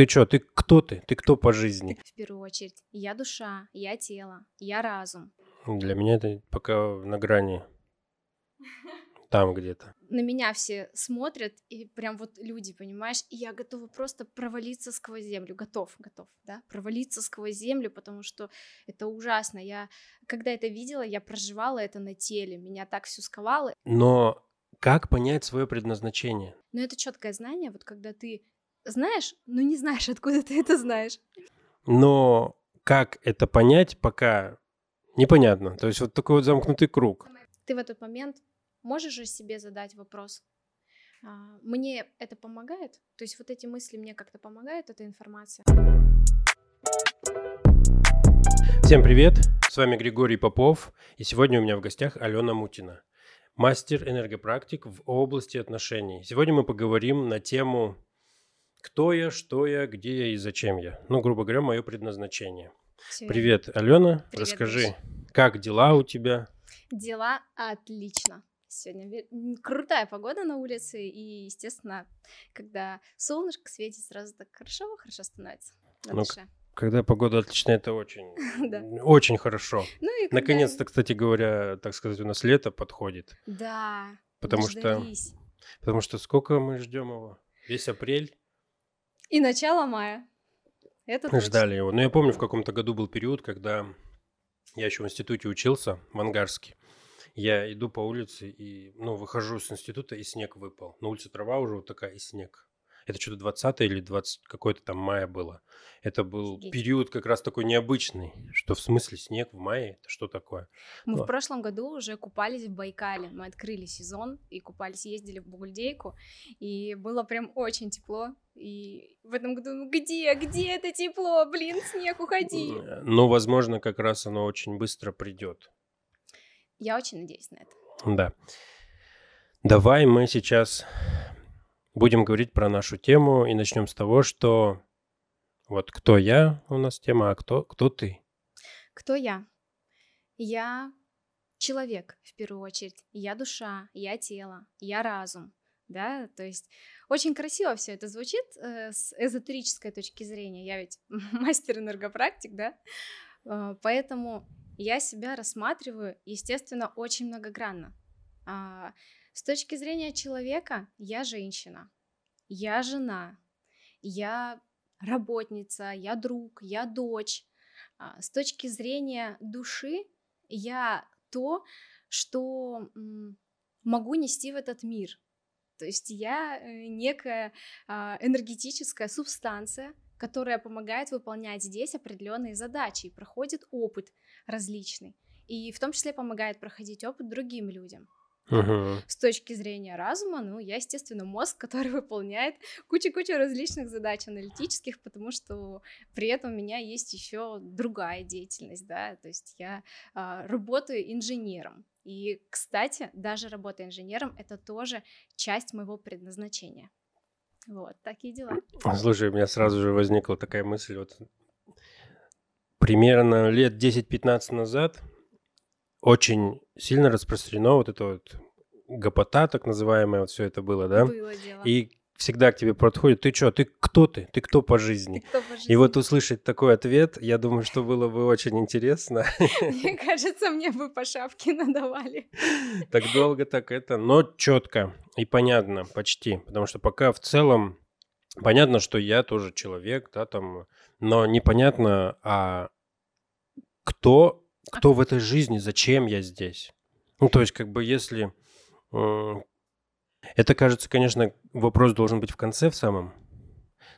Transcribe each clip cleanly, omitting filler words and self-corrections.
Ты что? Ты кто ты? Ты кто по жизни? В первую очередь, я душа, я тело, я разум. Для меня это пока на грани. Там где-то. На меня все смотрят, и прям вот люди, понимаешь, и я готова просто провалиться сквозь землю, готов, да, провалиться сквозь землю, потому что это ужасно. Я, когда это видела, я проживала это на теле, меня так все сковало. Но как понять свое предназначение? Ну, это четкое знание, вот когда ты знаешь, но не знаешь, откуда ты это знаешь. Но как это понять, пока непонятно. То есть вот такой вот замкнутый круг. Ты в этот момент можешь же себе задать вопрос, мне это помогает? То есть вот эти мысли мне как-то помогают, эта информация? Всем привет, с вами Григорий Попов, и сегодня у меня в гостях Алёна Мутина, мастер-энергопрактик в области отношений. Сегодня мы поговорим на тему «Кто я, что я, где я и зачем я?». Ну, грубо говоря, мое предназначение. Все. Привет, Алёна. Привет, расскажи, как дела у тебя? Дела отлично. Сегодня крутая погода на улице, и, естественно, когда солнышко светит, сразу так хорошо становится на душе. Когда погода отличная, это очень хорошо. Наконец-то, кстати говоря, так сказать, у нас лето подходит. Да, дождались. Потому что сколько мы ждем его? Весь апрель. И начало мая. Ждали его. Но я помню, в каком-то году был период, когда я еще в институте учился, в Ангарске. Я иду по улице и, выхожу с института, и снег выпал. На улице трава уже вот такая, и снег. Это что-то 20 или 20 какой-то там мая было. Это был период как раз такой необычный, что в смысле снег в мае, это что такое? Мы в прошлом году уже купались в Байкале. Мы открыли сезон и купались, ездили в Бугульдейку, и было прям очень тепло. И в этом году где это тепло? Блин, снег, уходи! Но, возможно, как раз оно очень быстро придет. Я очень надеюсь на это. Да. Давай мы сейчас будем говорить про нашу тему и начнем с того, что вот кто я у нас тема, а кто ты? Кто я? Я человек в первую очередь, я душа, я тело, я разум, да, то есть очень красиво все это звучит с эзотерической точки зрения, я ведь мастер-энергопрактик, да, поэтому я себя рассматриваю, естественно, очень многогранно. С точки зрения человека, я женщина, я жена, я работница, я друг, я дочь. С точки зрения души, я то, что могу нести в этот мир. То есть я некая энергетическая субстанция, которая помогает выполнять здесь определенные задачи и проходит опыт различный. И в том числе помогает проходить опыт другим людям. Угу. С точки зрения разума, я, естественно, мозг, который выполняет кучу различных задач аналитических, потому что при этом у меня есть еще другая деятельность, да, то есть я работаю инженером, и, кстати, даже работа инженером — это тоже часть моего предназначения, вот, такие дела. Слушай, у меня сразу же возникла такая мысль, вот примерно лет 10-15 назад очень сильно распространено вот это вот гопота, так называемая, вот все это было, да? Было дело. И всегда к тебе подходит, ты что, ты кто ты? Ты кто по жизни? И вот услышать такой ответ, я думаю, что было бы очень интересно. Мне кажется, мне бы по шапке надавали. Так долго так это, но четко и понятно почти, потому что пока в целом понятно, что я тоже человек, да, там, но непонятно, а кто в этой жизни, зачем я здесь? То есть, если... Это, кажется, конечно, вопрос должен быть в конце в самом,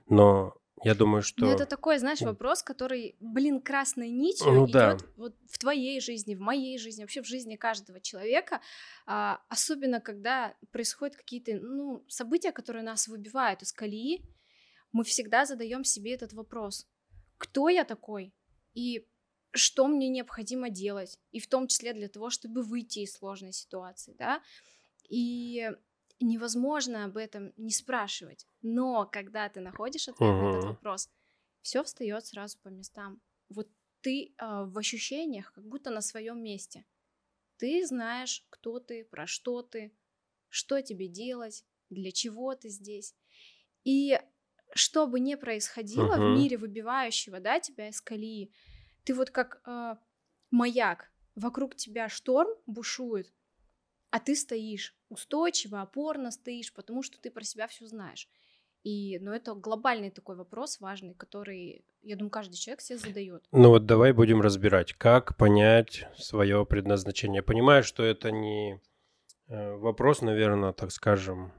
но я думаю, что... это такой, знаешь, вопрос, который, красной нитью идет вот в твоей жизни, в моей жизни, вообще в жизни каждого человека, особенно когда происходят какие-то, события, которые нас выбивают из колеи, мы всегда задаем себе этот вопрос. Кто я такой? И что мне необходимо делать, и в том числе для того, чтобы выйти из сложной ситуации, да, и невозможно об этом не спрашивать, но когда ты находишь ответ на этот вопрос, все встает сразу по местам, вот ты в ощущениях, как будто на своем месте, ты знаешь, кто ты, про что ты, что тебе делать, для чего ты здесь, и что бы ни происходило в мире выбивающего, да, тебя из колеи, ты вот как маяк, вокруг тебя шторм бушует, а ты стоишь устойчиво, опорно стоишь, потому что ты про себя все знаешь. И, ну, это глобальный такой вопрос важный, который, я думаю, каждый человек себе задает. Ну вот давай будем разбирать, как понять свое предназначение. Я понимаю, что это не вопрос, наверное, так скажем,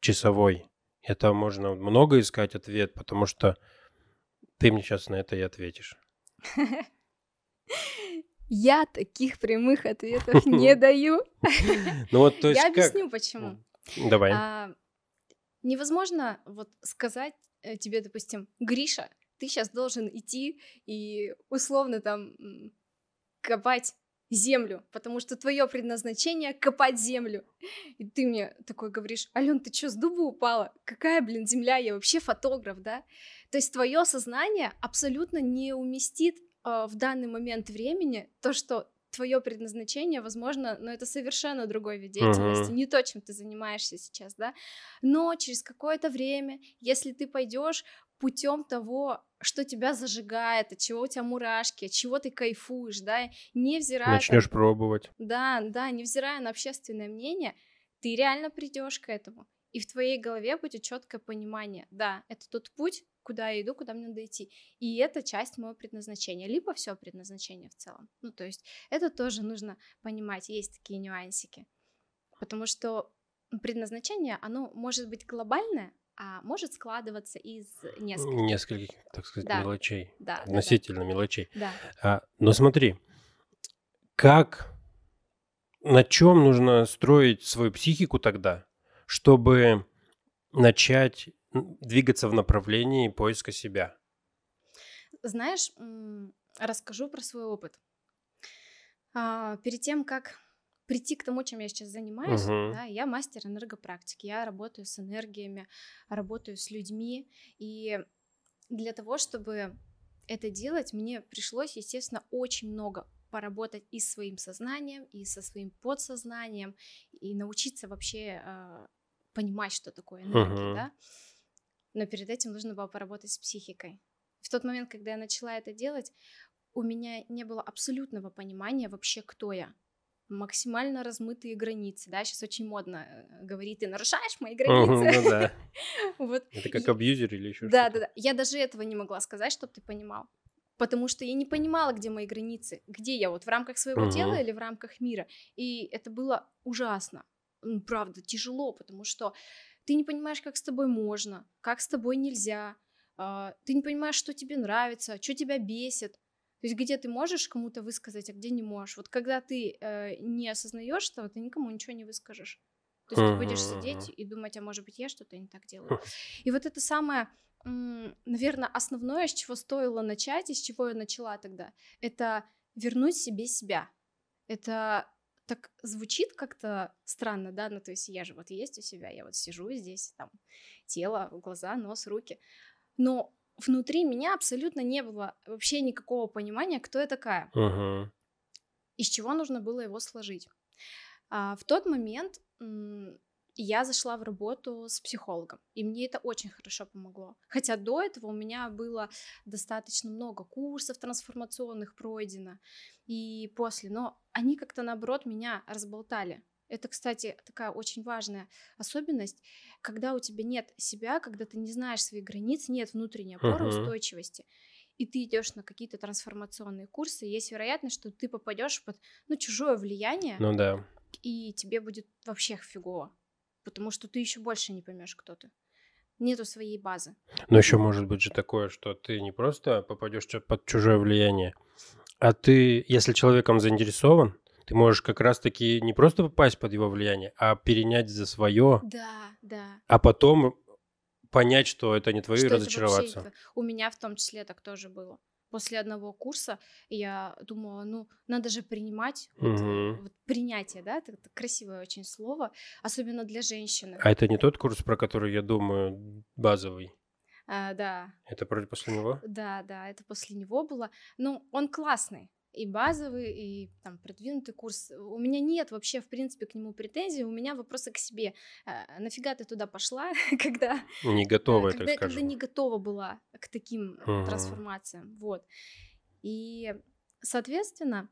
часовой. Это можно много искать ответ, потому что ты мне сейчас на это и ответишь. Я таких прямых ответов не даю. Я объясню, почему. Давай. Невозможно вот сказать тебе, допустим, Гриша, ты сейчас должен идти и условно там копать землю, потому что твое предназначение копать землю. И ты мне такой говоришь: Алён, ты что, с дуба упала? Какая, блин, земля? Я вообще фотограф, да? То есть твое сознание абсолютно не уместит в данный момент времени то, что твое предназначение, возможно, но это совершенно другой вид деятельности, не то, чем ты занимаешься сейчас, да, но через какое-то время, если ты пойдешь путем того, что тебя зажигает, от чего у тебя мурашки, от чего ты кайфуешь, да, невзирая... Начнешь пробовать. Да, да, невзирая на общественное мнение, ты реально придешь к этому, и в твоей голове будет четкое понимание, да, это тот путь, куда я иду, куда мне надо идти. И это часть моего предназначения, либо все предназначение в целом. Ну, то есть это тоже нужно понимать, есть такие нюансики. Потому что предназначение, оно может быть глобальное, а может складываться из нескольких. Нескольких, так сказать, да. Мелочей. Да, относительно да. Мелочей. Да. Но смотри, как, на чем нужно строить свою психику тогда, чтобы начать... двигаться в направлении поиска себя? Знаешь, расскажу про свой опыт. Перед тем, как прийти к тому, чем я сейчас занимаюсь, да, я мастер энергопрактики, я работаю с энергиями, работаю с людьми, и для того, чтобы это делать, мне пришлось, естественно, очень много поработать и с своим сознанием, и со своим подсознанием, и научиться вообще... понимать, что такое энергия, да, но перед этим нужно было поработать с психикой. В тот момент, когда я начала это делать, у меня не было абсолютного понимания вообще, кто я, максимально размытые границы, да, сейчас очень модно говорить, ты нарушаешь мои границы. Ну да, это как абьюзер или еще что-то. Да-да-да, я даже этого не могла сказать, чтобы ты понимал, потому что я не понимала, где мои границы, где я, вот в рамках своего дела или в рамках мира, и это было ужасно. Правда, тяжело, потому что ты не понимаешь, как с тобой можно, как с тобой нельзя, ты не понимаешь, что тебе нравится, что тебя бесит, то есть где ты можешь кому-то высказать, а где не можешь. Вот когда ты не осознаешь этого, ты никому ничего не выскажешь. То есть ты будешь сидеть и думать, а может быть я что-то не так делаю. И вот это самое, наверное, основное, с чего стоило начать и с чего я начала тогда, это вернуть себе себя. Это... Так звучит как-то странно, да, ну то есть я же вот есть у себя, я вот сижу здесь, там, тело, глаза, нос, руки, но внутри меня абсолютно не было вообще никакого понимания, кто я такая, из чего нужно было его сложить. В тот момент я зашла в работу с психологом, и мне это очень хорошо помогло, хотя до этого у меня было достаточно много курсов трансформационных пройдено, и после, но они как-то, наоборот, меня разболтали. Это, кстати, такая очень важная особенность, когда у тебя нет себя, когда ты не знаешь своих границ, нет внутренней опоры, устойчивости, и ты идешь на какие-то трансформационные курсы, есть вероятность, что ты попадешь под, ну, чужое влияние, ну, да. И тебе будет вообще фигово, потому что ты еще больше не поймешь, кто ты. Нету своей базы. Но еще может быть же такое, что ты не просто попадешь под чужое влияние, а ты, если человеком заинтересован, ты можешь как раз-таки не просто попасть под его влияние, а перенять за свое. Да, да. А потом понять, что это не твое, и разочароваться. Это... У меня в том числе так тоже было. После одного курса я думала, ну, надо же принимать, вот, принятие, да, это красивое очень слово, особенно для женщины. А это не тот курс, про который я думаю, базовый? Да. Это вроде после него? Да, да, это после него было. Ну, он классный. и базовый, и там продвинутый курс. У меня нет вообще, в принципе, к нему претензий, у меня вопросы к себе. Нафига ты туда пошла, когда... Не готова, так скажем. Когда не готова была к таким трансформациям, вот. И, соответственно,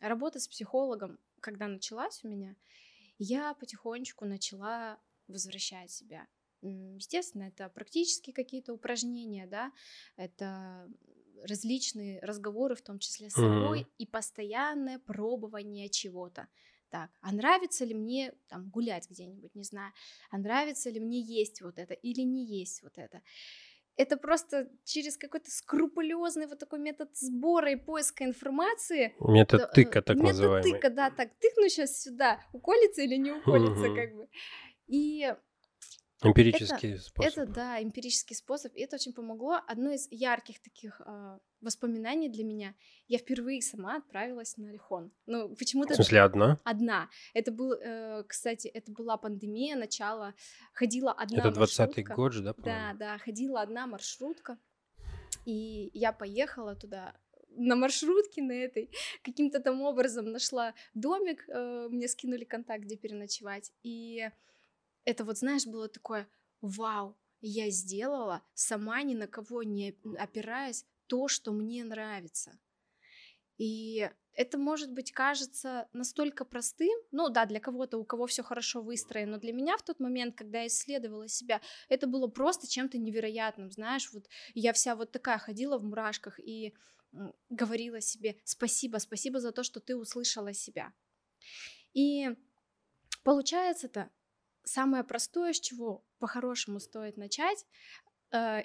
работа с психологом, когда началась у меня, я потихонечку начала возвращать себя. Естественно, это практические какие-то упражнения, да, это различные разговоры, в том числе с собой, и постоянное пробование чего-то. Так, а нравится ли мне там гулять где-нибудь, не знаю, а нравится ли мне есть вот это или не есть вот это. Это просто через какой-то скрупулезный вот такой метод сбора и поиска информации. Метод тыка, так называемый. Метод тыка, да, так, тыкну сейчас сюда, уколется или не уколется, как бы. И... эмпирический способ. Это, да, эмпирический способ, и это очень помогло. Одно из ярких таких воспоминаний для меня, я впервые сама отправилась на Орихон. Ну, почему-то... В смысле, одна? Одна. Это был, кстати, это была пандемия, начало, ходила одна это маршрутка. Это 20-й год же, да, по-моему? Да, да, ходила одна маршрутка, и я поехала туда на маршрутке на этой, каким-то там образом нашла домик, мне скинули контакт, где переночевать, и... Это вот, знаешь, было такое, вау, я сделала, сама ни на кого не опираясь, то, что мне нравится. И это, может быть, кажется настолько простым, ну да, для кого-то, у кого все хорошо выстроено, но для меня в тот момент, когда я исследовала себя, это было просто чем-то невероятным, знаешь, вот я вся вот такая ходила в мурашках и говорила себе спасибо, спасибо за то, что ты услышала себя. И получается-то, самое простое, с чего по-хорошему стоит начать,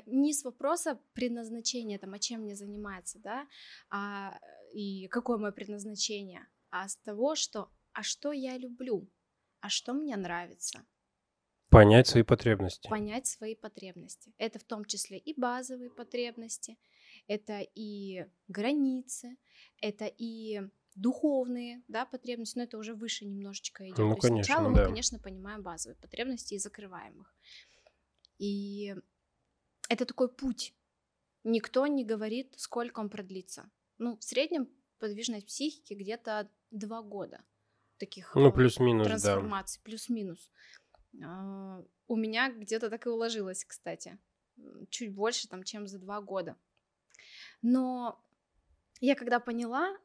не с вопроса предназначения, там, а чем мне заниматься, да, и какое мое предназначение, а с того, что, а что я люблю, а что мне нравится. Понять свои потребности. Понять свои потребности. Это в том числе и базовые потребности, это и границы, это и... духовные, да, потребности, но это уже выше немножечко идет. Ну, конечно, сначала мы, конечно, понимаем базовые потребности и закрываем их. И это такой путь. Никто не говорит, сколько он продлится. Ну, в среднем подвижность психики где-то 2 года таких, ну, плюс-минус, трансформаций, да. Плюс-минус. У меня где-то так и уложилось, кстати. Чуть больше, там, чем за 2 года. Но я когда поняла,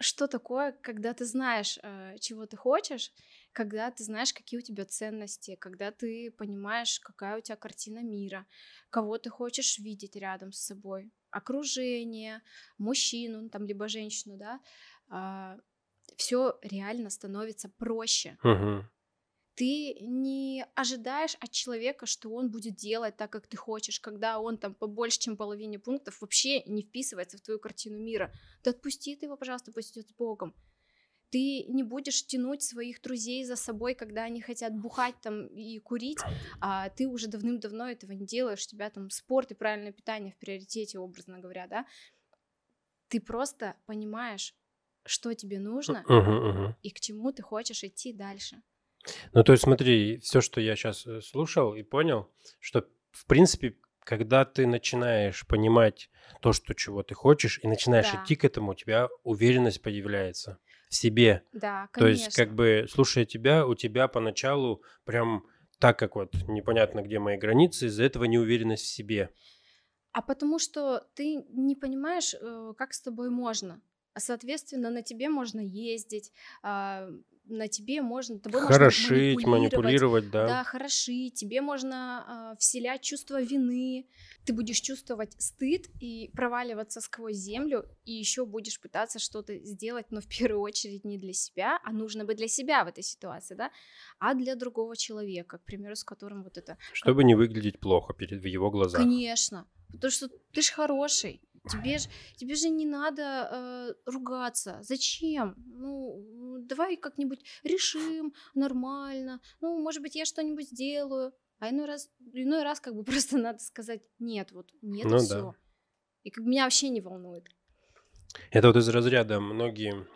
что такое, когда ты знаешь, чего ты хочешь, когда ты знаешь, какие у тебя ценности, когда ты понимаешь, какая у тебя картина мира, кого ты хочешь видеть рядом с собой, окружение, мужчину, там, либо женщину, да, все реально становится проще. Ты не ожидаешь от человека, что он будет делать так, как ты хочешь, когда он там по больше, чем половине пунктов вообще не вписывается в твою картину мира. Да отпусти ты его, пожалуйста, пусть идет с Богом. Ты не будешь тянуть своих друзей за собой, когда они хотят бухать там и курить, а ты уже давным-давно этого не делаешь, у тебя там спорт и правильное питание в приоритете, образно говоря, да? Ты просто понимаешь, что тебе нужно и к чему ты хочешь идти дальше. Ну, то есть, смотри, все, что я сейчас слушал и понял, что, в принципе, когда ты начинаешь понимать то, что, чего ты хочешь, и начинаешь идти к этому, у тебя уверенность появляется в себе. Да, конечно. То есть, как бы, слушая тебя, у тебя поначалу прям так, как вот непонятно, где мои границы, из-за этого неуверенность в себе. А потому что ты не понимаешь, как с тобой можно. Соответственно, на тебе можно ездить, на тебе можно... Тобой хорошить, можно манипулировать, да. Да, хорошить, тебе можно вселять чувство вины. Ты будешь чувствовать стыд и проваливаться сквозь землю, и еще будешь пытаться что-то сделать, но в первую очередь не для себя, а нужно бы для себя в этой ситуации, да, а для другого человека, к примеру, с которым вот это... Чтобы не выглядеть плохо в его глазах. Конечно, потому что ты же хороший. Тебе же не надо ругаться. Зачем? Ну, давай как-нибудь решим нормально. Ну, может быть, я что-нибудь сделаю. А иной раз как бы просто надо сказать нет, вот нет, ну, и всё. Да. И как бы меня вообще не волнует. Это вот из разряда многие...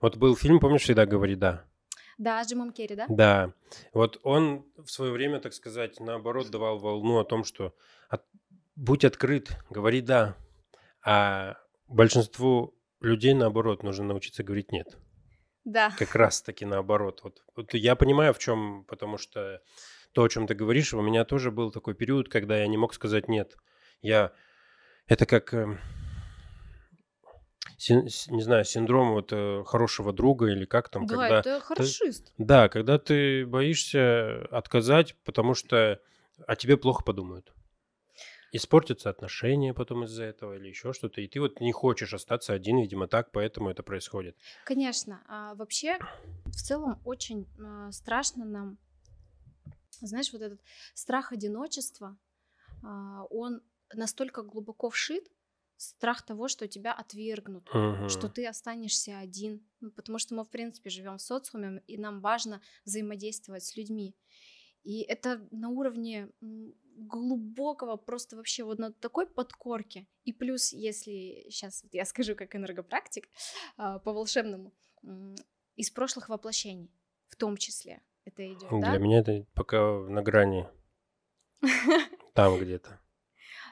Вот был фильм, помнишь, «Всегда говори да». Да, с Джимом Керри, да? Да. Вот он в свое время, так сказать, наоборот давал волну о том, что будь открыт, говори да. А большинству людей, наоборот, нужно научиться говорить «нет». Да. Как раз-таки наоборот. Вот я понимаю, в чем, потому что то, о чем ты говоришь, у меня тоже был такой период, когда я не мог сказать «нет». Это как, не знаю, синдром вот хорошего друга или как там. Да, когда это хорошист. Да, когда ты боишься отказать, потому что о тебе плохо подумают. Испортятся отношения потом из-за этого или еще что-то, и ты вот не хочешь остаться один, видимо, так, поэтому это происходит. Конечно. А вообще, в целом, очень страшно нам, знаешь, вот этот страх одиночества, он настолько глубоко вшит, страх того, что тебя отвергнут, что ты останешься один, потому что мы, в принципе, живем в социуме, и нам важно взаимодействовать с людьми. И это на уровне глубокого, просто вообще вот на такой подкорке. И плюс, если сейчас я скажу как энергопрактик по-волшебному, из прошлых воплощений в том числе это идет. Для меня это пока на грани, там где-то.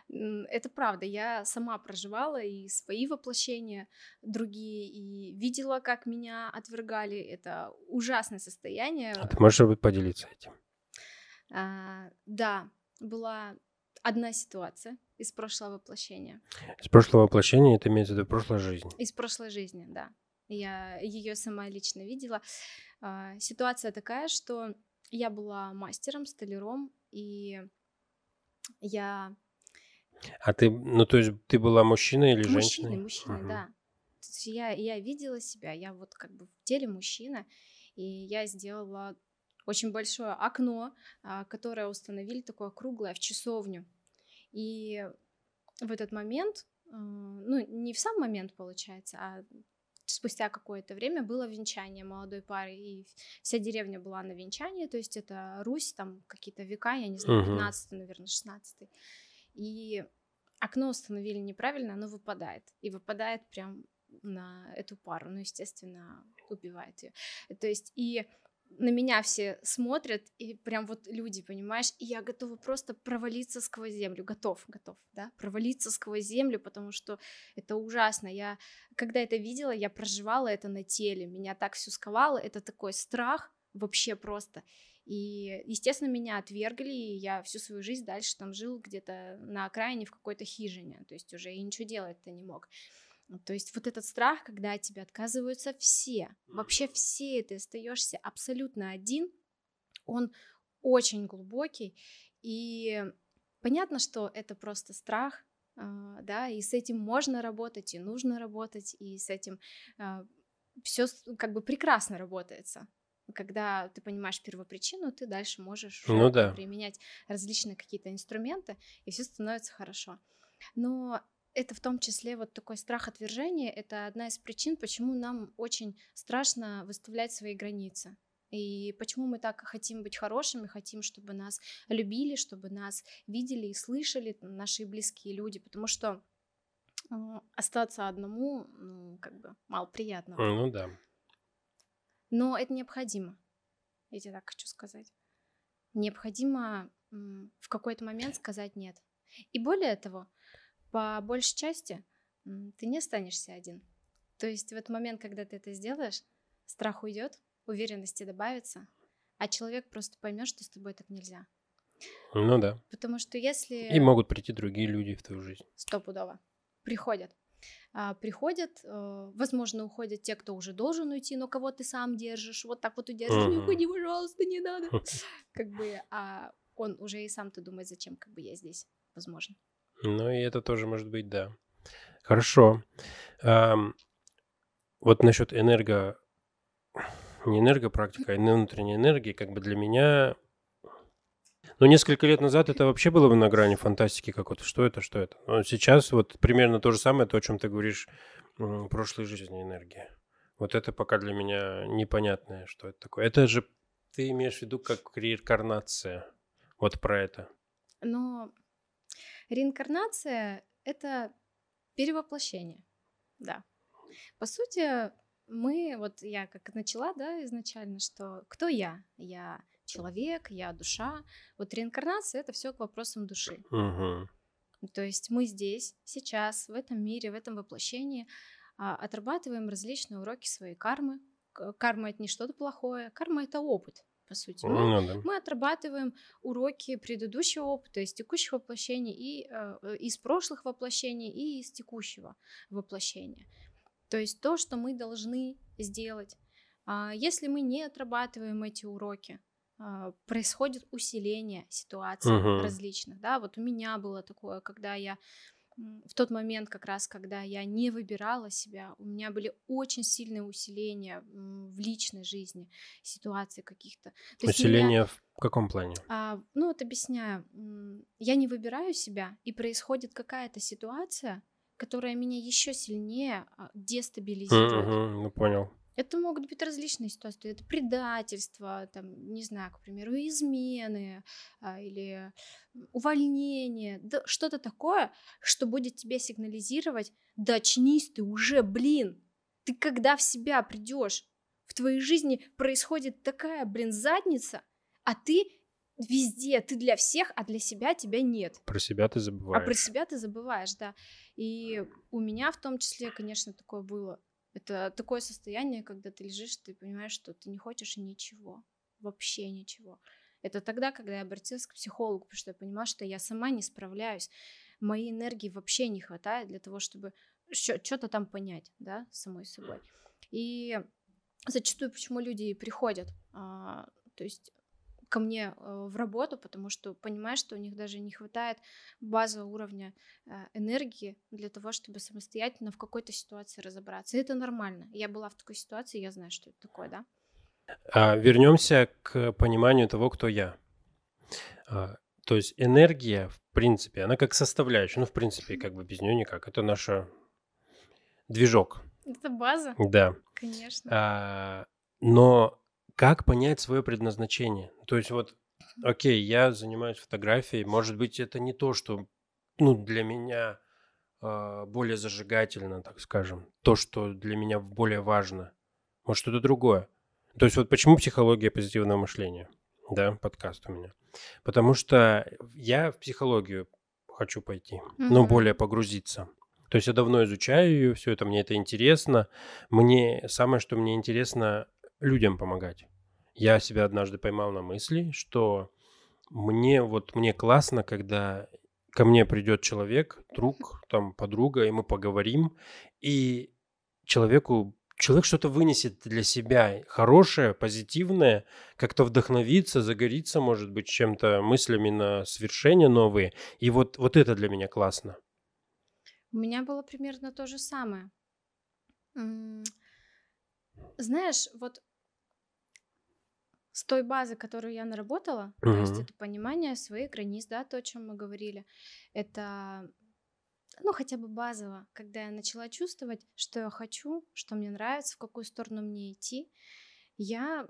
Это правда, я сама проживала и свои воплощения другие, и видела, как меня отвергали. Это ужасное состояние. А ты можешь поделиться этим? Да, была одна ситуация из прошлого воплощения. Из прошлого воплощения, это имеется в виду прошлой жизни? Из прошлой жизни, да. Я ее сама лично видела. Ситуация такая, что я была мастером, столяром, и я... А ты, ну то есть ты была мужчиной или женщиной? Мужчиной, да. То есть я видела себя, я вот как бы в теле мужчина, и я сделала... очень большое окно, которое установили такое круглое в часовню. И в этот момент, ну не в сам момент получается, а спустя какое-то время было венчание молодой пары, и вся деревня была на венчании, то есть это Русь, там какие-то века, я не знаю, 15-й, наверное, 16-й. И окно установили неправильно, оно выпадает. И выпадает прям на эту пару, ну естественно, убивает ее. То есть и... на меня все смотрят, и прям вот люди, понимаешь, и я готова просто провалиться сквозь землю, готов, да, провалиться сквозь землю, потому что это ужасно, я, когда это видела, я проживала это на теле, меня так всё сковало, это такой страх вообще просто, и, естественно, меня отвергли, и я всю свою жизнь дальше там жил где-то на окраине в какой-то хижине, то есть уже и ничего делать-то не мог. То есть вот этот страх, когда от тебя отказываются все, вообще все, ты остаешься абсолютно один, он очень глубокий, и понятно, что это просто страх, да, и с этим можно работать, и нужно работать, и с этим все как бы прекрасно работается. Когда ты понимаешь первопричину, ты дальше можешь применять различные какие-то инструменты, и все становится хорошо. Но это в том числе вот такой страх отвержения, это одна из причин, почему нам очень страшно выставлять свои границы, и почему мы так хотим быть хорошими, хотим, чтобы нас любили, чтобы нас видели и слышали наши близкие люди, потому что остаться одному, ну, как бы мало приятного. Ну да. Но это необходимо, я тебе так хочу сказать. Необходимо в какой-то момент сказать «нет». И более того, по большей части ты не останешься один. То есть в этот момент, когда ты это сделаешь, страх уйдет, уверенности добавится, а человек просто поймет, что с тобой так нельзя. Ну да. Потому что если... И могут прийти другие люди в твою жизнь. Стопудово. Приходят, возможно, уходят те, кто уже должен уйти, но кого ты сам держишь, вот так вот удержишь, не уходи, пожалуйста, не надо. Как бы, а он уже и сам-то думает, зачем как бы я здесь, возможно. Ну и это тоже может быть, да. Хорошо. Вот насчет не энергопрактика, а внутренней энергии, как бы для меня... Ну, несколько лет назад это вообще было бы на грани фантастики какой-то. Что это? Но сейчас вот примерно то же самое, то, о чем ты говоришь, в прошлой жизни энергия. Вот это пока для меня непонятное, что это такое. Это же ты имеешь в виду как реинкарнация. Вот про это. Но... реинкарнация — это перевоплощение, да. По сути, я как начала, да, изначально, что кто я? Я человек, я душа. Вот реинкарнация — это все к вопросам души. То есть мы здесь, сейчас, в этом мире, в этом воплощении отрабатываем различные уроки своей кармы. Карма — это не что-то плохое, карма — это опыт, по сути. Мы отрабатываем уроки предыдущего опыта, из текущих воплощений, и из прошлых воплощений, и из текущего воплощения. То есть то, что мы должны сделать. Если мы не отрабатываем эти уроки, происходит усиление ситуаций различных. Да? Вот у меня было такое, когда я в тот момент, как раз когда я не выбирала себя, у меня были очень сильные усиления в личной жизни, ситуации каких-то. Усиления в каком плане? Ну вот объясняю. Я не выбираю себя, и происходит какая-то ситуация, которая меня еще сильнее дестабилизирует. Ну понял. Это могут быть различные ситуации. Это предательство, там, не знаю, к примеру, измены или увольнение. Да, что-то такое, что будет тебе сигнализировать: да очнись ты уже, блин! Ты когда в себя придешь? В твоей жизни происходит такая, блин, задница, а ты везде, ты для всех, а для себя тебя нет. Про себя ты забываешь. А про себя ты забываешь, да. И у меня в том числе, конечно, такое было. Это такое состояние, когда ты лежишь, ты понимаешь, что ты не хочешь ничего, вообще ничего. Это тогда, когда я обратилась к психологу, потому что я понимала, что я сама не справляюсь. Моей энергии вообще не хватает для того, чтобы что-то там понять, да, самой собой. И зачастую почему люди приходят, то есть ко мне в работу, потому что понимаешь, что у них даже не хватает базового уровня энергии для того, чтобы самостоятельно в какой-то ситуации разобраться. И это нормально. Я была в такой ситуации, я знаю, что это такое, да? Вернемся к пониманию того, кто я. То есть энергия, в принципе, она как составляющая. Ну, в принципе, как бы без нее никак. Это наш движок. Это база? Да. Конечно. Но как понять свое предназначение? То есть вот, окей, я занимаюсь фотографией, может быть, это не то, что, ну, для меня более зажигательно, так скажем, то, что для меня более важно, может, что-то другое. То есть вот почему психология позитивного мышления, да, подкаст у меня? Потому что я в психологию хочу пойти, но более погрузиться. То есть я давно изучаю ее, все это, мне это интересно. Мне самое, что мне интересно, людям помогать. Я себя однажды поймал на мысли, что мне классно, когда ко мне придет человек, друг, там, подруга, и мы поговорим, и человек что-то вынесет для себя хорошее, позитивное, как-то вдохновится, загорится, может быть, чем-то, мыслями на свершения новые. И вот это для меня классно. У меня было примерно то же самое. Знаешь, вот с той базы, которую я наработала, то есть это понимание своих границ, да, то, о чем мы говорили, это, ну, хотя бы базово, когда я начала чувствовать, что я хочу, что мне нравится, в какую сторону мне идти, я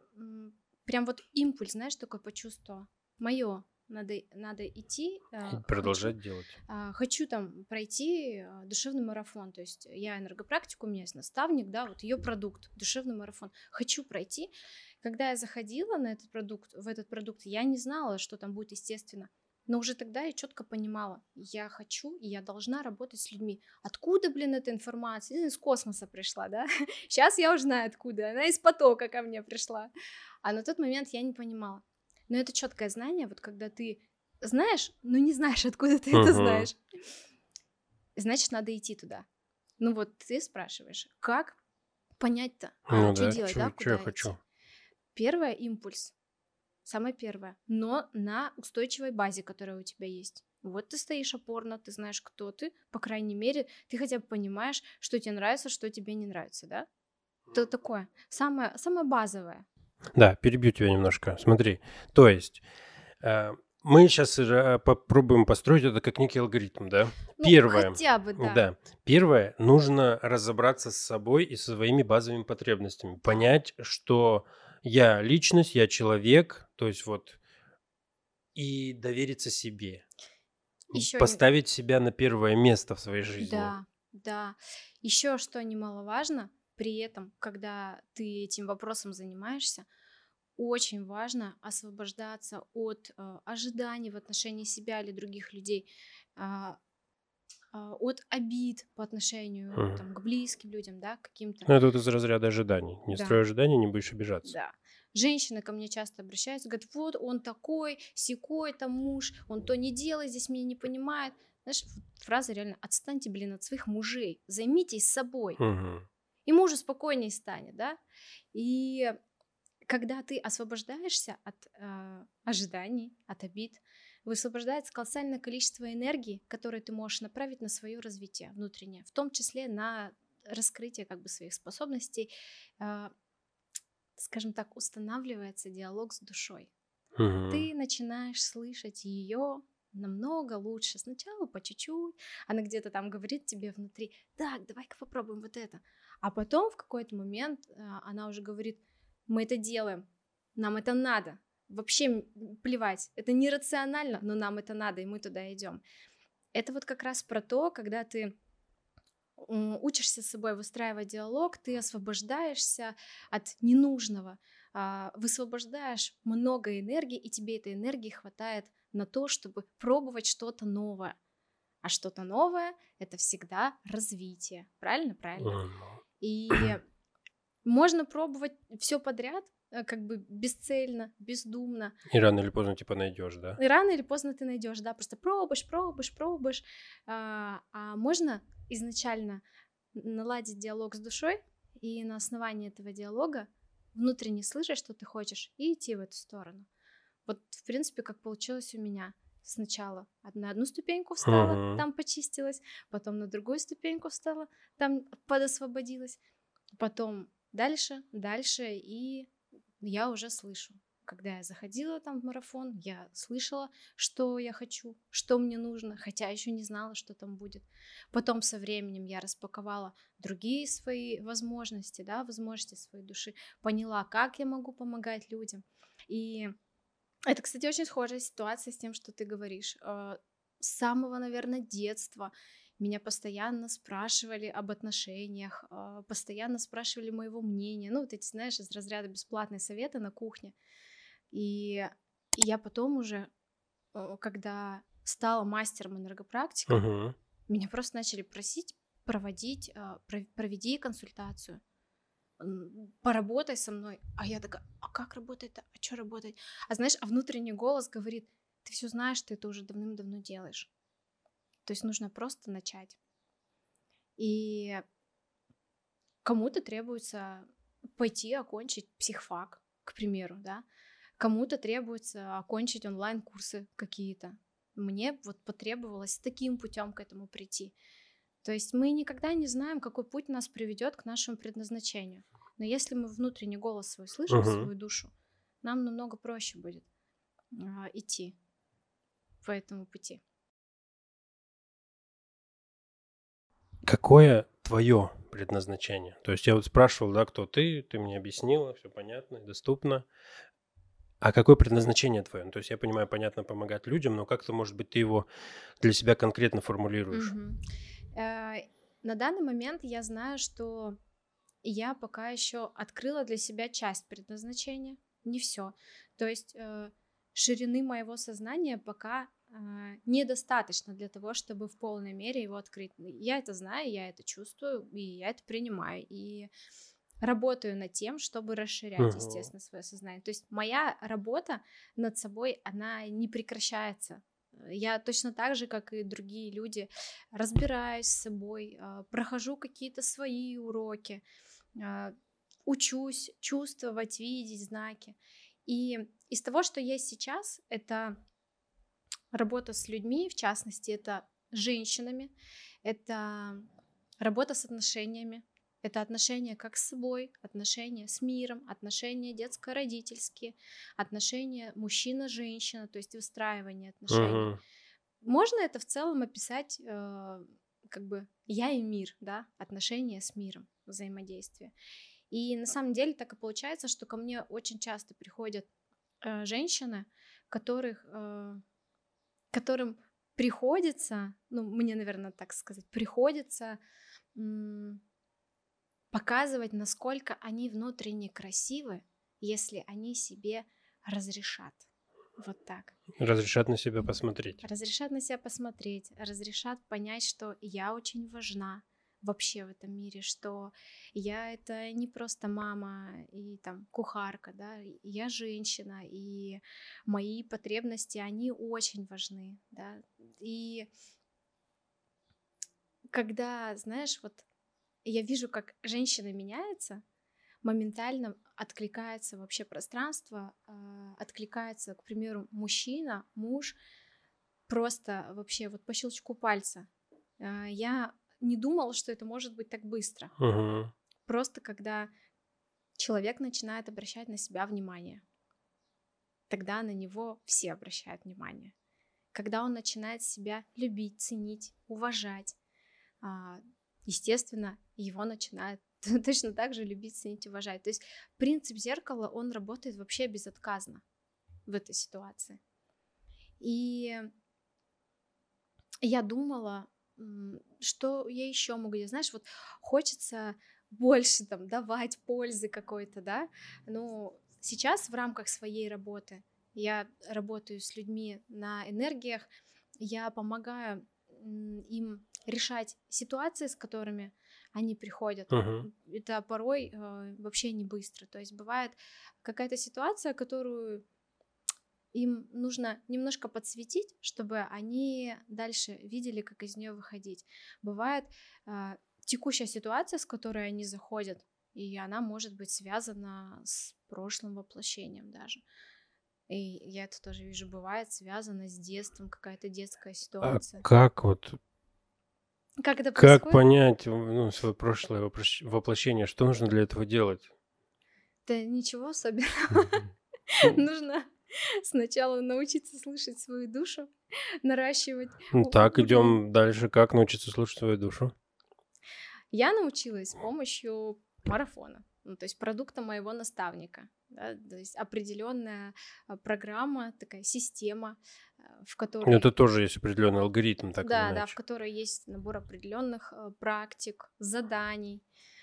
прям вот импульс, знаешь, такой почувствовала, моё. Надо идти. Продолжать делать. Хочу там пройти душевный марафон. То есть я энергопрактику, у меня есть наставник, да, вот ее продукт, душевный марафон. Хочу пройти. Когда я заходила в этот продукт, я не знала, что там будет, естественно. Но уже тогда я четко понимала, я хочу и я должна работать с людьми. Откуда, блин, эта информация? Из космоса пришла, да? Сейчас я уже знаю, откуда. Она из потока ко мне пришла. А на тот момент я не понимала. Но это четкое знание, вот когда ты знаешь, но не знаешь, откуда ты это знаешь. Значит, надо идти туда. Ну вот ты спрашиваешь, как понять-то, что делать, да, куда я хочу. Первое — импульс, самое первое, но на устойчивой базе, которая у тебя есть. Вот ты стоишь опорно, ты знаешь, кто ты, по крайней мере, ты хотя бы понимаешь, что тебе нравится, что тебе не нравится, да? Это такое, самое базовое. Да, перебью тебя немножко. Смотри, то есть мы сейчас попробуем построить это как некий алгоритм, да? Ну, первое, хотя бы, да. Да. Первое, нужно разобраться с собой и со своими базовыми потребностями. Понять, что я личность, я человек, то есть вот, и довериться себе. Еще поставить себя на первое место в своей жизни. Да, да. Еще что немаловажно, при этом, когда ты этим вопросом занимаешься, очень важно освобождаться от ожиданий в отношении себя или других людей, от обид по отношению там, к близким людям, да, к каким-то... Ну, это вот из разряда ожиданий. Не строй ожидания, не будешь обижаться. Да. Женщины ко мне часто обращаются, говорят, вот он такой, сякой там муж, он то не делает, здесь меня не понимает. Знаешь, фраза реально, отстаньте, блин, от своих мужей, займитесь собой. И мужу спокойнее станет, да? И когда ты освобождаешься от ожиданий, от обид, высвобождается колоссальное количество энергии, которое ты можешь направить на свое развитие внутреннее, в том числе на раскрытие как бы своих способностей, скажем так, устанавливается диалог с душой. Ты начинаешь слышать ее намного лучше. Сначала по чуть-чуть, она где-то там говорит тебе внутри, так, давай-ка попробуем вот это. А потом в какой-то момент она уже говорит, мы это делаем, нам это надо. Вообще плевать, это нерационально, но нам это надо, и мы туда идем. Это вот как раз про то, когда ты учишься с собой выстраивать диалог, ты освобождаешься от ненужного, высвобождаешь много энергии, и тебе этой энергии хватает на то, чтобы пробовать что-то новое. А что-то новое — это всегда развитие, правильно? Правильно. И можно пробовать все подряд, как бы бесцельно, бездумно. И рано или поздно типа найдешь, да? И рано или поздно ты найдешь, да, просто пробуешь. А можно изначально наладить диалог с душой и на основании этого диалога внутренне слышать, что ты хочешь, и идти в эту сторону. Вот, в принципе, как получилось у меня. Сначала на одну ступеньку встала, там почистилась, потом на другую ступеньку встала, там подосвободилась, потом дальше, и я уже слышу. Когда я заходила там в марафон, я слышала, что я хочу, что мне нужно, хотя еще не знала, что там будет. Потом со временем я распаковала другие свои возможности, да, возможности своей души, поняла, как я могу помогать людям. И это, кстати, очень схожая ситуация с тем, что ты говоришь. С самого, наверное, детства меня постоянно спрашивали об отношениях, постоянно спрашивали моего мнения. Ну, вот эти, знаешь, из разряда бесплатные советы на кухне. И я потом уже, когда стала мастером энергопрактика, меня просто начали просить проведи консультацию, поработай со мной. А я такая, а как работать-то? А что работать? А знаешь, а внутренний голос говорит, ты все знаешь, ты это уже давным-давно делаешь. То есть нужно просто начать. И кому-то требуется пойти окончить психфак, к примеру, да? Кому-то требуется окончить онлайн-курсы какие-то. Мне вот потребовалось таким путем к этому прийти. То есть мы никогда не знаем, какой путь нас приведет к нашему предназначению. Но если мы внутренний голос свой слышим, свою душу, нам намного проще будет идти по этому пути. Какое твое предназначение? То есть я вот спрашивал, да, кто ты мне объяснила, все понятно, доступно. А какое предназначение твое? Ну, то есть я понимаю, понятно, помогать людям, но как-то, может быть, ты его для себя конкретно формулируешь? На данный момент я знаю, что я пока еще открыла для себя часть предназначения, не все. То есть ширины моего сознания пока недостаточно для того, чтобы в полной мере его открыть. Я это знаю, я это чувствую, и я это принимаю, и работаю над тем, чтобы расширять, естественно, свое сознание. То есть моя работа над собой, она не прекращается. Я точно так же, как и другие люди, разбираюсь с собой, прохожу какие-то свои уроки, учусь чувствовать, видеть знаки. И из того, что есть сейчас, это работа с людьми, в частности, это женщинами, это работа с отношениями, это отношения как с собой, отношения с миром, отношения детско-родительские, отношения мужчина-женщина, то есть выстраивание отношений. Можно это в целом описать как бы я и мир, да, отношения с миром, взаимодействие. И на самом деле так и получается, что ко мне очень часто приходят женщины, которым приходится, ну, мне, наверное, так сказать, приходится показывать, насколько они внутренне красивы, если они себе разрешат. Вот так. Разрешат на себя посмотреть. Разрешат на себя посмотреть, разрешат понять, что я очень важна вообще в этом мире, что я это не просто мама и там кухарка, да, я женщина, и мои потребности, они очень важны, да, и когда, знаешь, вот я вижу, как женщина меняется, моментально откликается вообще пространство, откликается, к примеру, мужчина, муж, просто вообще вот по щелчку пальца. Я не думала, что это может быть так быстро. Угу. Просто когда человек начинает обращать на себя внимание, тогда на него все обращают внимание. Когда он начинает себя любить, ценить, уважать, естественно, его начинают точно так же любить, ценить, уважать. То есть принцип зеркала, он работает вообще безотказно в этой ситуации. И я думала, что я еще могу делать. Знаешь, вот хочется больше там давать пользы какой-то, да. Но сейчас в рамках своей работы я работаю с людьми на энергиях, я помогаю им решать ситуации, с которыми они приходят. Uh-huh. Это порой вообще не быстро. То есть бывает какая-то ситуация, которую им нужно немножко подсветить, чтобы они дальше видели, как из нее выходить. Бывает текущая ситуация, с которой они заходят, и она может быть связана с прошлым воплощением даже. И я это тоже вижу, бывает связано с детством, какая-то детская ситуация. А как вот... Как это происходит? Как понять, ну, свое прошлое воплощение? Что нужно для этого делать? Да ничего особенного. Нужно сначала научиться слышать свою душу, наращивать. Так, идем дальше. Как научиться слышать свою душу? Я научилась с помощью марафона, ну, то есть продукта моего наставника. Да, то есть определенная программа, такая система, в которой... Это тоже есть определенный алгоритм, так да, иначе. Да, в которой есть набор определенных практик, заданий.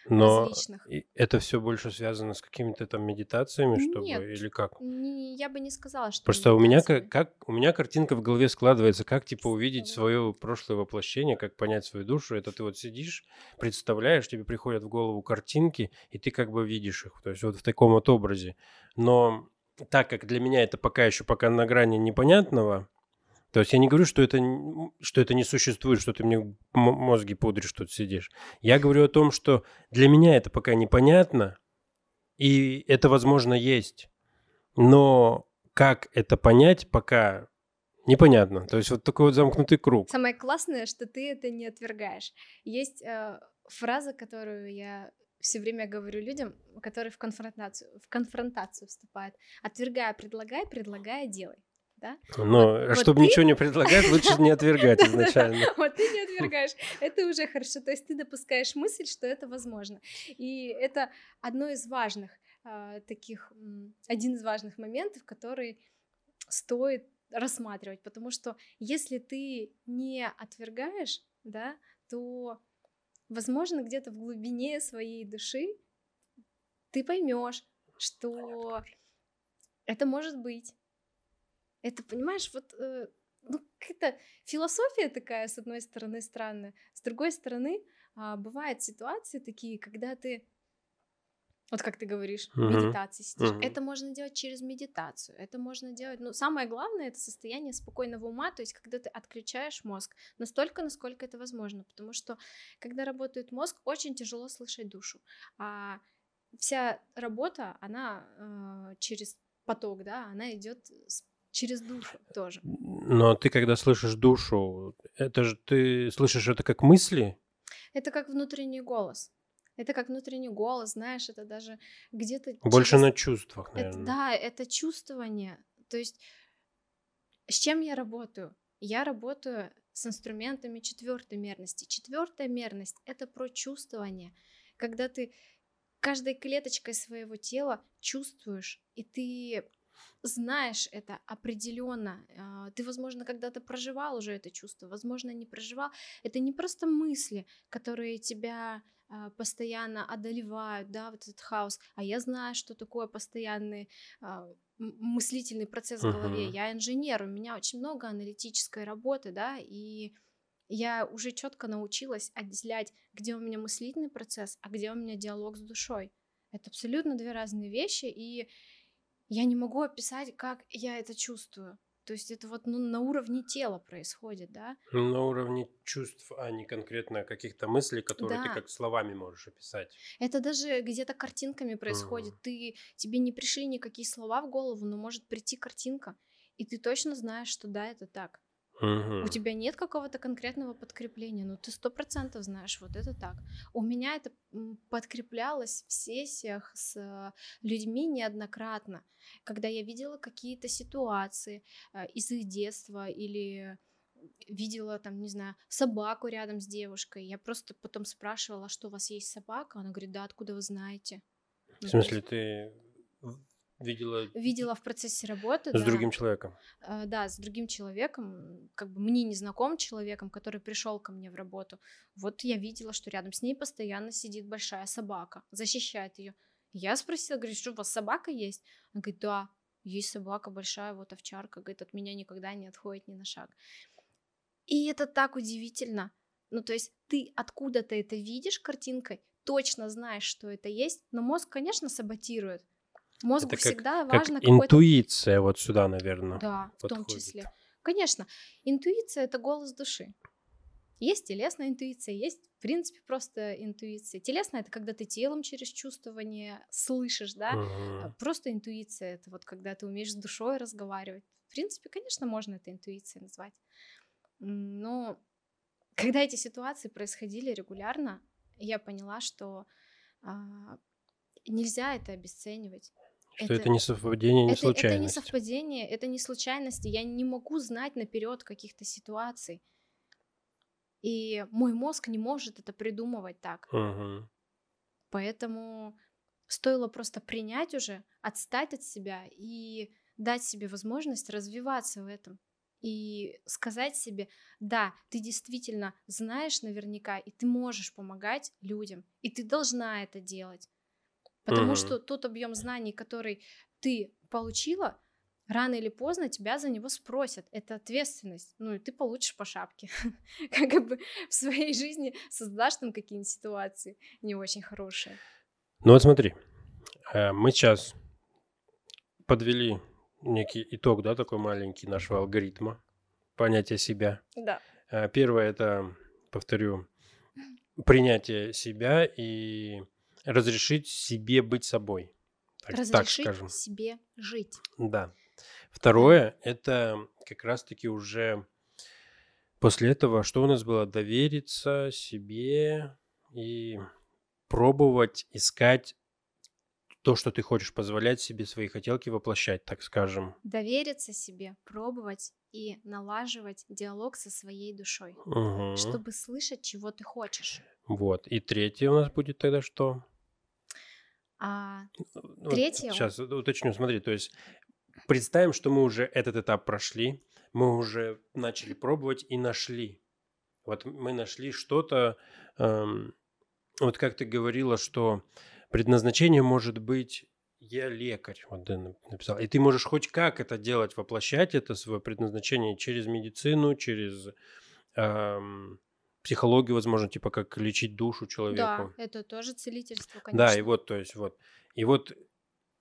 Но различных. Это все больше связано с какими-то там медитациями, чтобы... Нет, или как? Не, я бы не сказала, что... Просто у меня картинка в голове складывается, как типа увидеть свое прошлое воплощение, как понять свою душу. Это ты вот сидишь, представляешь, тебе приходят в голову картинки, и ты как бы видишь их, то есть вот в таком вот образе. Но так как для меня это пока на грани непонятного, то есть я не говорю, что это не существует, что ты мне мозги пудришь, тут сидишь. Я говорю о том, что для меня это пока непонятно, и это, возможно, есть. Но как это понять, пока непонятно. То есть вот такой вот замкнутый круг. Самое классное, что ты это не отвергаешь. Есть фраза, которую я все время говорю людям, которые в конфронтацию вступают. Отвергай, предлагай, предлагай, делай. Да? Но вот, чтобы вот ничего не предлагать, лучше не отвергать изначально. Вот ты не отвергаешь, это уже хорошо. То есть ты допускаешь мысль, что это возможно. И это один из важных моментов, который стоит рассматривать. Потому что если ты не отвергаешь, да, то, возможно, где-то в глубине своей души ты поймешь, что это может быть. Это, понимаешь, вот какая-то философия такая, с одной стороны, странная. С другой стороны, бывают ситуации такие, когда ты, вот как ты говоришь, в медитации сидишь. Это можно делать через медитацию, это можно делать... Ну, самое главное — это состояние спокойного ума, то есть когда ты отключаешь мозг настолько, насколько это возможно. Потому что, когда работает мозг, очень тяжело слышать душу. А вся работа, она через поток, да, она идет через душу тоже. Но ты, когда слышишь душу, это же ты слышишь это как мысли? Это как внутренний голос. Это как внутренний голос, знаешь, это даже где-то... Больше на чувствах, наверное. Это чувствование. То есть с чем я работаю? Я работаю с инструментами четвертой мерности. Четвертая мерность — это про чувствование. Когда ты каждой клеточкой своего тела чувствуешь, и ты... знаешь это определенно. Ты, возможно, когда-то проживал уже это чувство, возможно, не проживал. Это не просто мысли, которые тебя постоянно одолевают, да, вот этот хаос. А я знаю, что такое постоянный мыслительный процесс в голове. Я инженер, у меня очень много аналитической работы, да, и я уже четко научилась отделять, где у меня мыслительный процесс, а где у меня диалог с душой. Это абсолютно две разные вещи, и я не могу описать, как я это чувствую. То есть это вот на уровне тела происходит, да? На уровне чувств, а не конкретно каких-то мыслей, которые да. ты как словами можешь описать. Это даже где-то картинками происходит. Тебе не пришли никакие слова в голову, но может прийти картинка, и ты точно знаешь, что да, это так. У тебя нет какого-то конкретного подкрепления, но ты 100% знаешь, вот это так. У меня это подкреплялось в сессиях с людьми неоднократно, когда я видела какие-то ситуации из их детства или видела, там, не знаю, собаку рядом с девушкой. Я просто потом спрашивала, что у вас есть собака? Она говорит, да, откуда вы знаете? В смысле, ты... Видела в процессе работы. С другим человеком. Да, с другим человеком, как бы мне незнакомым человеком, который пришел ко мне в работу. Вот я видела, что рядом с ней постоянно сидит большая собака, защищает ее. Я спросила, говорю, что у вас собака есть? Она говорит, да, есть собака большая, вот овчарка, говорит, от меня никогда не отходит ни на шаг. И это так удивительно. Ну, то есть ты откуда-то это видишь картинкой, точно знаешь, что это есть, но мозг, конечно, саботирует. Мозгу всегда важно как интуиция вот сюда, наверное, да, подходит. В том числе. Конечно, интуиция – это голос души. Есть телесная интуиция, есть, в принципе, просто интуиция. Телесная – это когда ты телом через чувствование слышишь, да? Просто интуиция – это вот когда ты умеешь с душой разговаривать. В принципе, конечно, можно это интуицией назвать. Но когда эти ситуации происходили регулярно, я поняла, что нельзя это обесценивать. Что это не совпадение, не случайность. Это не совпадение, это не случайности. Я не могу знать наперед каких-то ситуаций. И мой мозг не может это придумывать так. Поэтому стоило просто принять уже, отстать от себя и дать себе возможность развиваться в этом. И сказать себе, да, ты действительно знаешь наверняка, и ты можешь помогать людям, и ты должна это делать. Потому что тот объем знаний, который ты получила, рано или поздно тебя за него спросят. Это ответственность. Ну и ты получишь по шапке. Как бы в своей жизни создашь там какие-нибудь ситуации не очень хорошие. Ну вот смотри, мы сейчас подвели некий итог, да, такой маленький нашего алгоритма, понятия себя. Да. Первое это, повторю, принятие себя и... разрешить себе быть собой. Разрешить себе жить. Да. Второе, это как раз-таки уже после этого, что у нас было? Довериться себе и пробовать искать то, что ты хочешь, позволять себе свои хотелки воплощать, так скажем. Довериться себе, пробовать и налаживать диалог со своей душой, чтобы слышать, чего ты хочешь. Вот. И третье у нас будет тогда что? Третье... Сейчас уточню, смотри, то есть представим, что мы уже этот этап прошли, мы уже начали пробовать и нашли. Вот мы нашли что-то, вот как ты говорила, что предназначение может быть «я лекарь», вот ты написал, и ты можешь хоть как это делать, воплощать это свое предназначение через медицину, через... психологию, возможно, типа как лечить душу человеку. Да, это тоже целительство, конечно. Да, и вот, то есть вот. И вот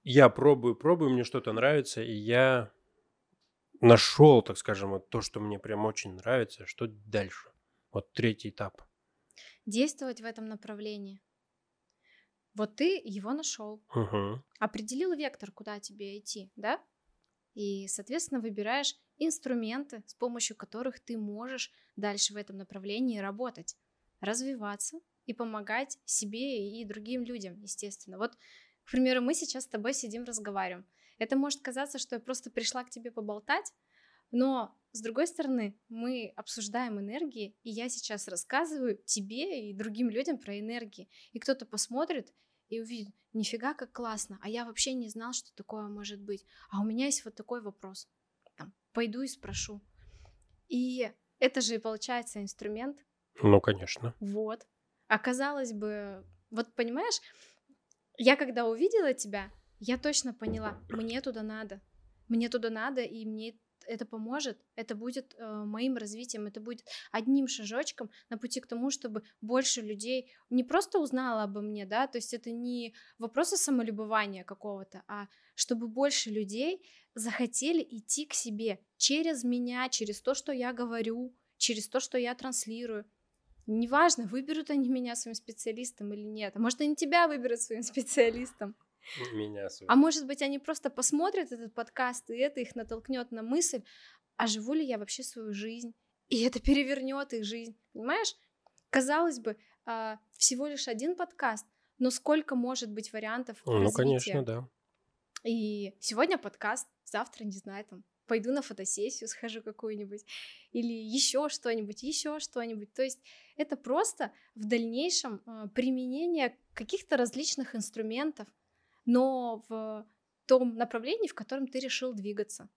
я пробую, мне что-то нравится, и я нашел, так скажем, вот то, что мне прям очень нравится, что дальше. Вот третий этап. Действовать в этом направлении. Вот ты его нашел. Определил вектор, куда тебе идти, да? И, соответственно, выбираешь инструменты, с помощью которых ты можешь дальше в этом направлении работать, развиваться и помогать себе и другим людям, естественно. Вот, к примеру, мы сейчас с тобой сидим, разговариваем. Это может казаться, что я просто пришла к тебе поболтать, но, с другой стороны, мы обсуждаем энергии, и я сейчас рассказываю тебе и другим людям про энергии. И кто-то посмотрит и увидит, нифига как классно, а я вообще не знал, что такое может быть. А у меня есть вот такой вопрос. Там, пойду и спрошу. И это же и получается инструмент. Ну, конечно. Вот. А казалось бы, вот понимаешь, я когда увидела тебя, я точно поняла, мне туда надо, и мне это поможет, это будет моим развитием, это будет одним шажочком на пути к тому, чтобы больше людей не просто узнало обо мне, да, то есть это не вопросы самолюбования какого-то, а чтобы больше людей захотели идти к себе через меня, через то, что я говорю, через то, что я транслирую. Неважно, выберут они меня своим специалистом или нет, а может, они тебя выберут своим специалистом. Меня особенно. А может быть, они просто посмотрят этот подкаст, и это их натолкнет на мысль, а живу ли я вообще свою жизнь, и это перевернет их жизнь, понимаешь? Казалось бы, всего лишь один подкаст, но сколько может быть вариантов развития? Ну, конечно, да. И сегодня подкаст, завтра, не знаю, там, пойду на фотосессию, схожу какую-нибудь, или еще что-нибудь. То есть это просто в дальнейшем применение каких-то различных инструментов, но в том направлении, в котором ты решил двигаться.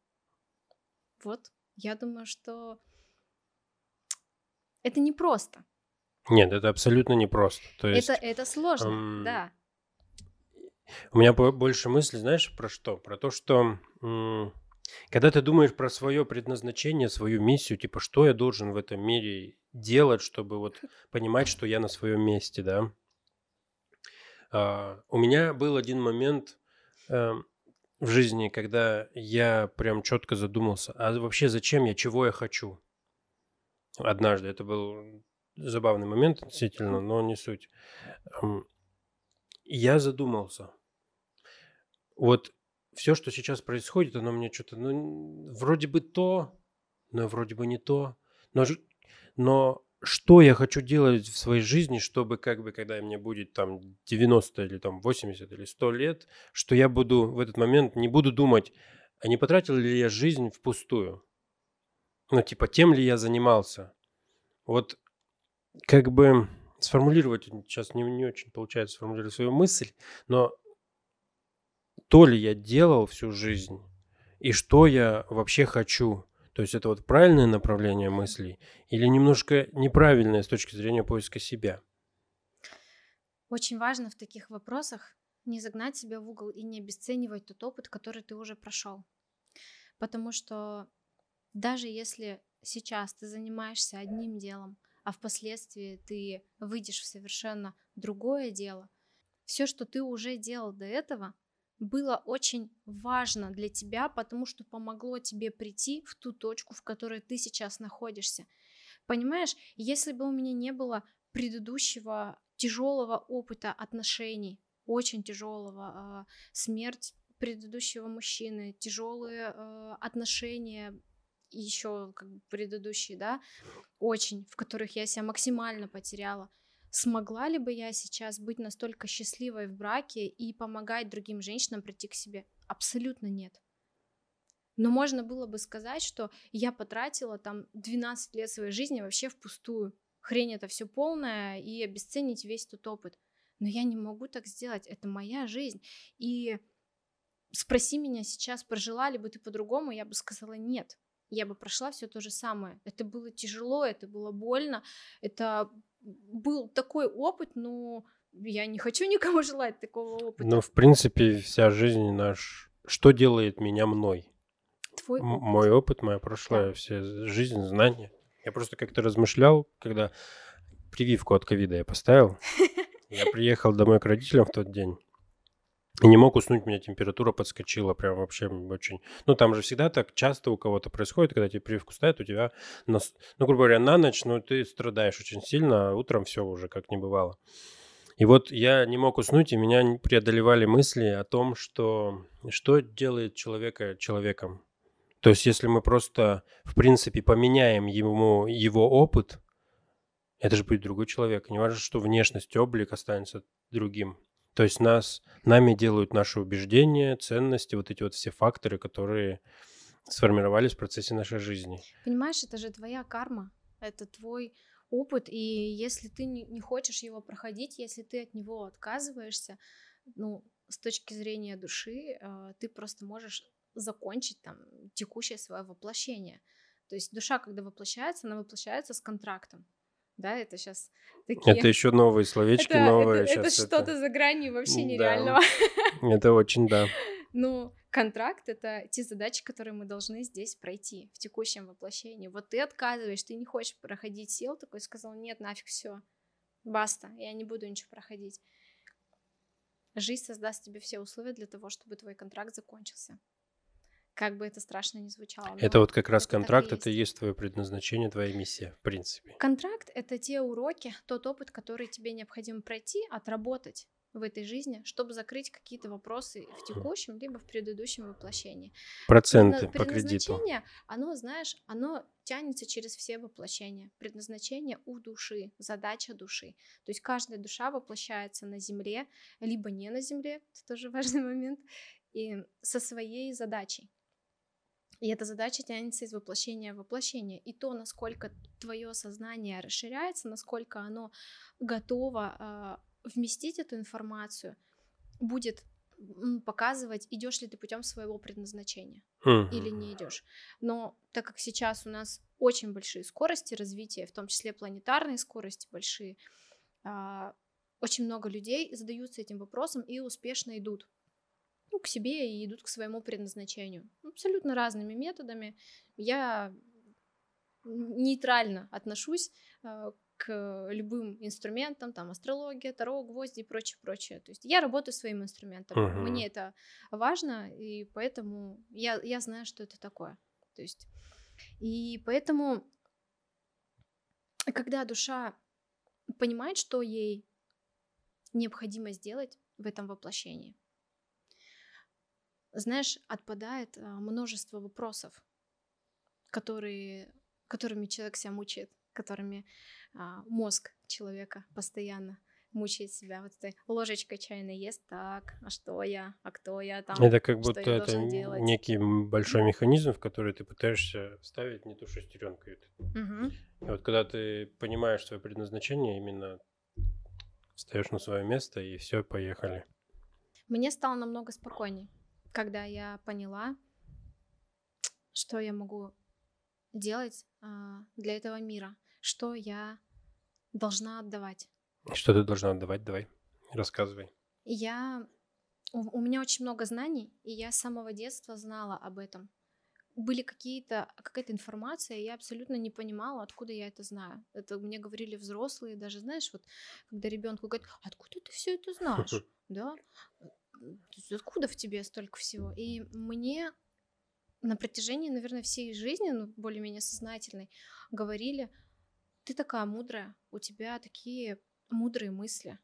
Вот, я думаю, что это непросто. Нет, это абсолютно непросто. То есть, это сложно, да. У меня больше мысли, знаешь, про что? Про то, что когда ты думаешь про свое предназначение, свою миссию, типа, что я должен в этом мире делать, чтобы вот понимать, что я на своем месте, да? У меня был один момент в жизни, когда я прям четко задумался, а вообще зачем я, чего я хочу? Однажды, это был забавный момент, действительно, но не суть. Я задумался. Вот все, что сейчас происходит, оно мне что-то, ну, вроде бы то, но вроде бы не то. Но что я хочу делать в своей жизни, чтобы как бы, когда мне будет там 90 или там 80 или 100 лет, что я буду в этот момент, не буду думать, а не потратил ли я жизнь впустую? Ну, типа, тем ли я занимался? Вот как бы сформулировать, сейчас не очень получается сформулировать свою мысль, но то ли я делал всю жизнь и что я вообще хочу? То есть это вот правильное направление мыслей или немножко неправильное с точки зрения поиска себя? Очень важно в таких вопросах не загнать себя в угол и не обесценивать тот опыт, который ты уже прошел. Потому что даже если сейчас ты занимаешься одним делом, а впоследствии ты выйдешь в совершенно другое дело, все, что ты уже делал до этого, было очень важно для тебя, потому что помогло тебе прийти в ту точку, в которой ты сейчас находишься. Понимаешь, если бы у меня не было предыдущего тяжелого опыта отношений, очень тяжелого, смерть предыдущего мужчины, тяжелые отношения еще как бы предыдущие, да, очень, в которых я себя максимально потеряла, смогла ли бы я сейчас быть настолько счастливой в браке и помогать другим женщинам прийти к себе? Абсолютно нет. Но можно было бы сказать, что я потратила там 12 лет своей жизни вообще впустую. Хрень это все полная, и обесценить весь тот опыт. Но я не могу так сделать, это моя жизнь. И спроси меня сейчас, прожила ли бы ты по-другому, я бы сказала нет. Я бы прошла все то же самое. Это было тяжело, это было больно, это был такой опыт, но я не хочу никому желать такого опыта. Но в принципе вся жизнь наш, что делает меня мной? Твой опыт. Мой опыт, моя прошлая вся жизнь, знания. Я просто как-то размышлял, когда прививку от ковида я поставил. Я приехал домой к родителям в тот день и не мог уснуть, у меня температура подскочила прям вообще очень. Ну, там же всегда так часто у кого-то происходит, когда тебе прививку ставят, у тебя, ну, грубо говоря, на ночь, ну, ты страдаешь очень сильно, а утром все уже как не бывало. И вот я не мог уснуть, и меня преодолевали мысли о том, что делает человека человеком. То есть если мы просто, в принципе, поменяем ему его опыт, это же будет другой человек. Не важно, что внешность, облик останется другим. То есть нами делают наши убеждения, ценности, вот эти вот все факторы, которые сформировались в процессе нашей жизни. Понимаешь, это же твоя карма, это твой опыт, и если ты не хочешь его проходить, если ты от него отказываешься, ну, с точки зрения души, ты просто можешь закончить там текущее свое воплощение. То есть душа, когда воплощается, она воплощается с контрактом. Да, это сейчас такие... Это еще новые словечки, новые. Это что-то за гранью вообще нереального. Это очень, да. Ну, контракт — это те задачи, которые мы должны здесь пройти в текущем воплощении. Вот ты отказываешь, ты не хочешь проходить, сел такой, сказал: нет, нафиг, все, баста, я не буду ничего проходить. Жизнь создаст тебе все условия для того, чтобы твой контракт закончился. Как бы это страшно ни звучало. Это вот как раз контракт, это и есть твое предназначение, твоя миссия, в принципе. Контракт — это те уроки, тот опыт, который тебе необходимо пройти, отработать в этой жизни, чтобы закрыть какие-то вопросы в текущем, либо в предыдущем воплощении. Проценты по кредиту. Предназначение, оно, знаешь, оно тянется через все воплощения. Предназначение у души, задача души. То есть каждая душа воплощается на земле, либо не на земле, это тоже важный момент, и со своей задачей. И эта задача тянется из воплощения в воплощение. И то, насколько твое сознание расширяется, насколько оно готово вместить эту информацию, будет показывать, идешь ли ты путем своего предназначения или не идешь. Но так как сейчас у нас очень большие скорости развития, в том числе планетарные скорости большие, очень много людей задаются этим вопросом и успешно идут к себе и идут к своему предназначению абсолютно разными методами. Я нейтрально отношусь к любым инструментам, там астрология, таро, гвозди и прочее. То есть я работаю своим инструментом, мне это важно, и поэтому я знаю, что это такое. То есть, и поэтому, когда душа понимает, что ей необходимо сделать в этом воплощении, знаешь, отпадает множество вопросов, которыми человек себя мучает, которыми мозг человека постоянно мучает себя. Вот этой ложечкой чайной ест, так, а что я, а кто я там, это как будто это некий большой механизм, в который ты пытаешься вставить не ту шестеренку. И вот когда ты понимаешь свое предназначение, именно встаешь на свое место, и все, поехали. Мне стало намного спокойнее, когда я поняла, что я могу делать для этого мира, что я должна отдавать. Что ты должна отдавать? Давай, рассказывай. У меня очень много знаний, и я с самого детства знала об этом. Были какая-то информация, и я абсолютно не понимала, откуда я это знаю. Это мне говорили взрослые, даже, знаешь, вот, когда ребенку говорят: откуда ты все это знаешь? Да? Откуда в тебе столько всего? И мне на протяжении, наверное, всей жизни, более-менее сознательной, говорили: ты такая мудрая, у тебя такие мудрые мысли,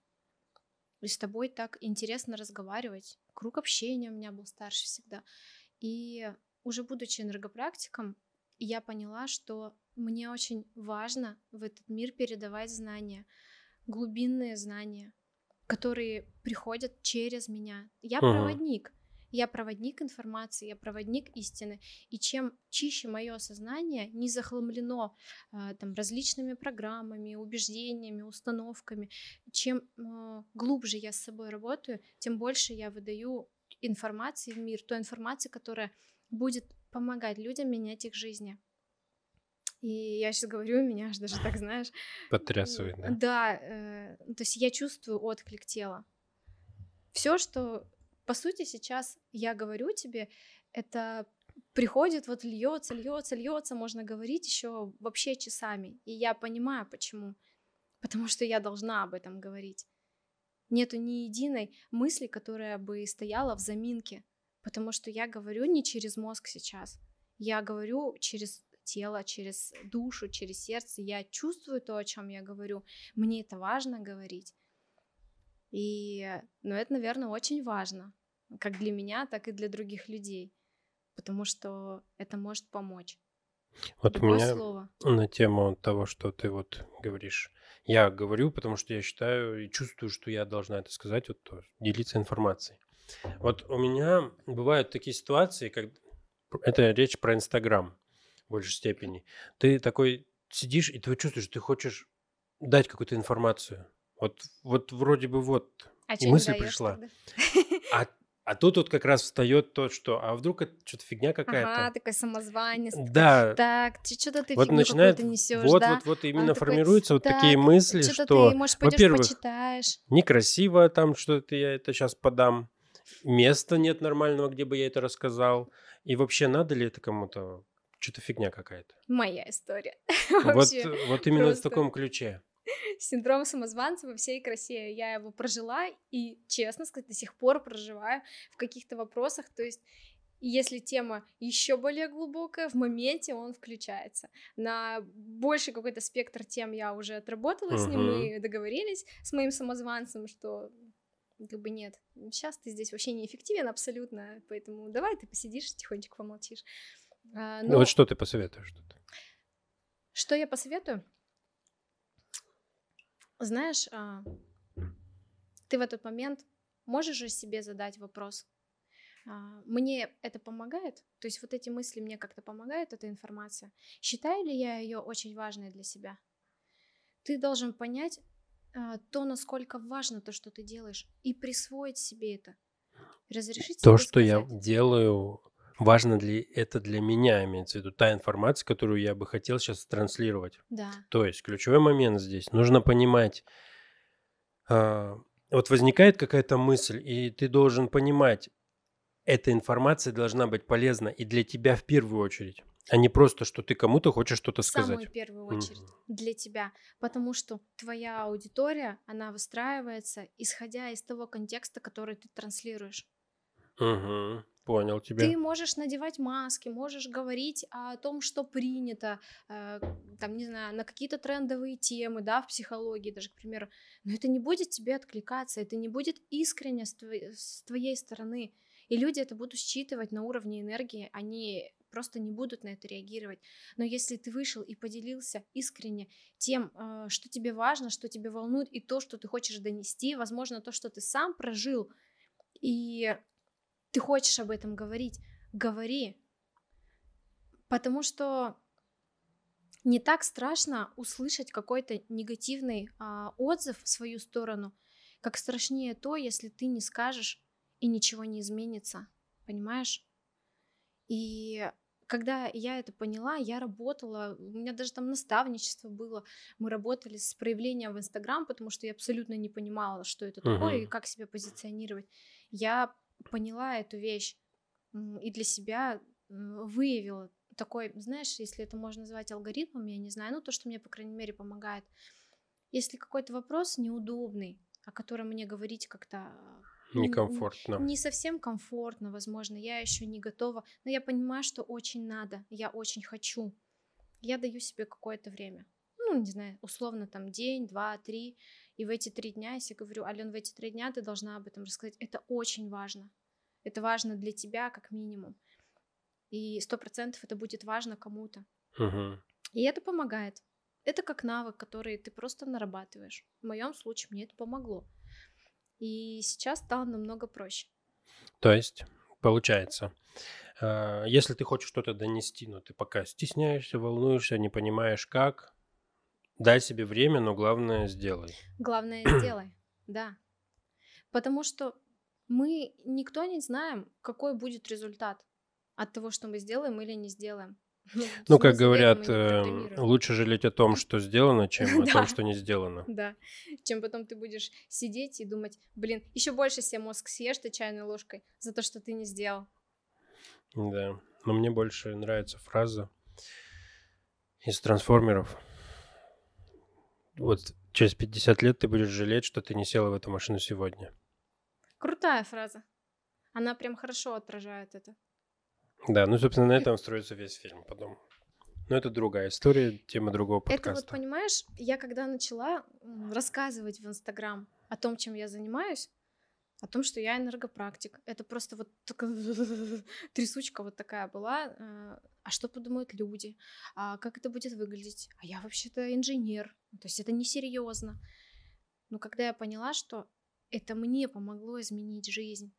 и с тобой так интересно разговаривать. Круг общения у меня был старше всегда. И уже будучи энергопрактиком, я поняла, что мне очень важно в этот мир передавать знания, глубинные знания, которые приходят через меня. Я проводник. Я проводник информации, я проводник истины. И чем чище мое сознание, не захламлено там различными программами, убеждениями, установками, чем глубже я с собой работаю, тем больше я выдаю информации в мир, той информации, которая будет помогать людям менять их жизни. И я сейчас говорю, меня аж даже так, знаешь... Потрясывает, да? Да, то есть я чувствую отклик тела. Все, что, по сути, сейчас я говорю тебе, это приходит, вот льется, можно говорить еще вообще часами. И я понимаю, почему. Потому что я должна об этом говорить. Нету ни единой мысли, которая бы стояла в заминке. Потому что я говорю не через мозг сейчас. Я говорю через... тело, через душу, через сердце. Я чувствую то, о чем я говорю. Мне это важно говорить. Но это, наверное, очень важно. Как для меня, так и для других людей. Потому что это может помочь. Вот у меня слово на тему того, что ты вот говоришь. Я говорю, потому что я считаю и чувствую, что я должна это сказать, вот то, делиться информацией. Вот у меня бывают такие ситуации, как... Это речь про Инстаграм. В большей степени. Ты такой сидишь, и ты чувствуешь, что ты хочешь дать какую-то информацию. Вот вроде бы вот. А и мысль пришла. А, А тут вот как раз встает то, что, а вдруг это что-то фигня какая-то. Ага, такой самозванец. Да. Так, что-то ты вот фигню какую-то несёшь, вот, да? Вот именно формируются вот такие мысли, что, во-первых, некрасиво там что-то я это сейчас подам, места нет нормального, где бы я это рассказал, и вообще надо ли это кому-то, что-то фигня какая-то. Моя история. Вот именно в таком ключе. Синдром самозванца во всей красе. Я его прожила и, честно сказать, до сих пор проживаю в каких-то вопросах. То есть, если тема еще более глубокая, в моменте он включается. На больший какой-то спектр тем я уже отработала с ним и договорились с моим самозванцем, что как бы нет, сейчас ты здесь вообще неэффективен абсолютно, поэтому давай ты посидишь, тихонечко помолчишь. Ну вот что ты посоветуешь? Что я посоветую? Знаешь, ты в этот момент можешь же себе задать вопрос, мне это помогает? То есть вот эти мысли мне как-то помогают, эта информация? Считаю ли я ее очень важной для себя? Ты должен понять то, насколько важно то, что ты делаешь, и присвоить себе это. Разрешить то, что я делаю, важно ли это для меня, имеется в виду та информация, которую я бы хотел сейчас транслировать. Да. То есть ключевой момент здесь. Нужно понимать, вот возникает какая-то мысль, и ты должен понимать, эта информация должна быть полезна и для тебя в первую очередь, а не просто, что ты кому-то хочешь что-то сказать. В самую первую очередь для тебя, потому что твоя аудитория, она выстраивается, исходя из того контекста, который ты транслируешь. Угу. Понял тебя. Ты можешь надевать маски, можешь говорить о том, что принято, там, не знаю, на какие-то трендовые темы, да, в психологии даже, к примеру, но это не будет тебе откликаться, это не будет искренне с твоей стороны, и люди это будут считывать на уровне энергии, они просто не будут на это реагировать. Но если ты вышел и поделился искренне тем, что тебе важно, что тебе волнует, и то, что ты хочешь донести, возможно, то, что ты сам прожил, и ты хочешь об этом говорить, говори, потому что не так страшно услышать какой-то негативный отзыв в свою сторону, как страшнее то, если ты не скажешь и ничего не изменится, понимаешь? И когда я это поняла, я работала, у меня даже там наставничество было, мы работали с проявлением в Инстаграм, потому что я абсолютно не понимала, что это такое и как себя позиционировать. Я поняла эту вещь и для себя выявила такой, знаешь, если это можно назвать алгоритмом, я не знаю, ну то, что мне, по крайней мере, помогает. Если какой-то вопрос неудобный, о котором мне говорить как-то некомфортно, не совсем комфортно, возможно, я еще не готова, но я понимаю, что очень надо, я очень хочу, я даю себе какое-то время, ну, не знаю, условно там день, два, три, и в эти 3 дня, если я говорю, Алён, в эти 3 дня ты должна об этом рассказать, это очень важно. Это важно для тебя как минимум. И 100% это будет важно кому-то. Угу. И это помогает. Это как навык, который ты просто нарабатываешь. В моем случае мне это помогло. И сейчас стало намного проще. То есть, получается, если ты хочешь что-то донести, но ты пока стесняешься, волнуешься, не понимаешь как... Дай себе время, но главное сделай. Главное сделай, да. Потому что мы никто не знаем, какой будет результат от того, что мы сделаем или не сделаем. Ну, как говорят, лучше жалеть о том, что сделано, чем о том, что не сделано. Да, чем потом ты будешь сидеть и думать, блин, еще больше себе мозг съешь ты чайной ложкой за то, что ты не сделал. Да, но мне больше нравится фраза из «Трансформеров». Вот через 50 лет ты будешь жалеть, что ты не села в эту машину сегодня. Крутая фраза. Она прям хорошо отражает это. Да, ну, собственно, на этом строится весь фильм потом. Но это другая история, тема другого подкаста. Это вот, понимаешь, я когда начала рассказывать в Инстаграм о том, чем я занимаюсь, о том, что я энергопрактик. Это просто вот трясучка вот такая была. А что подумают люди? А как это будет выглядеть? А я вообще-то инженер. То есть это несерьезно. Но когда я поняла, что это мне помогло изменить жизнь,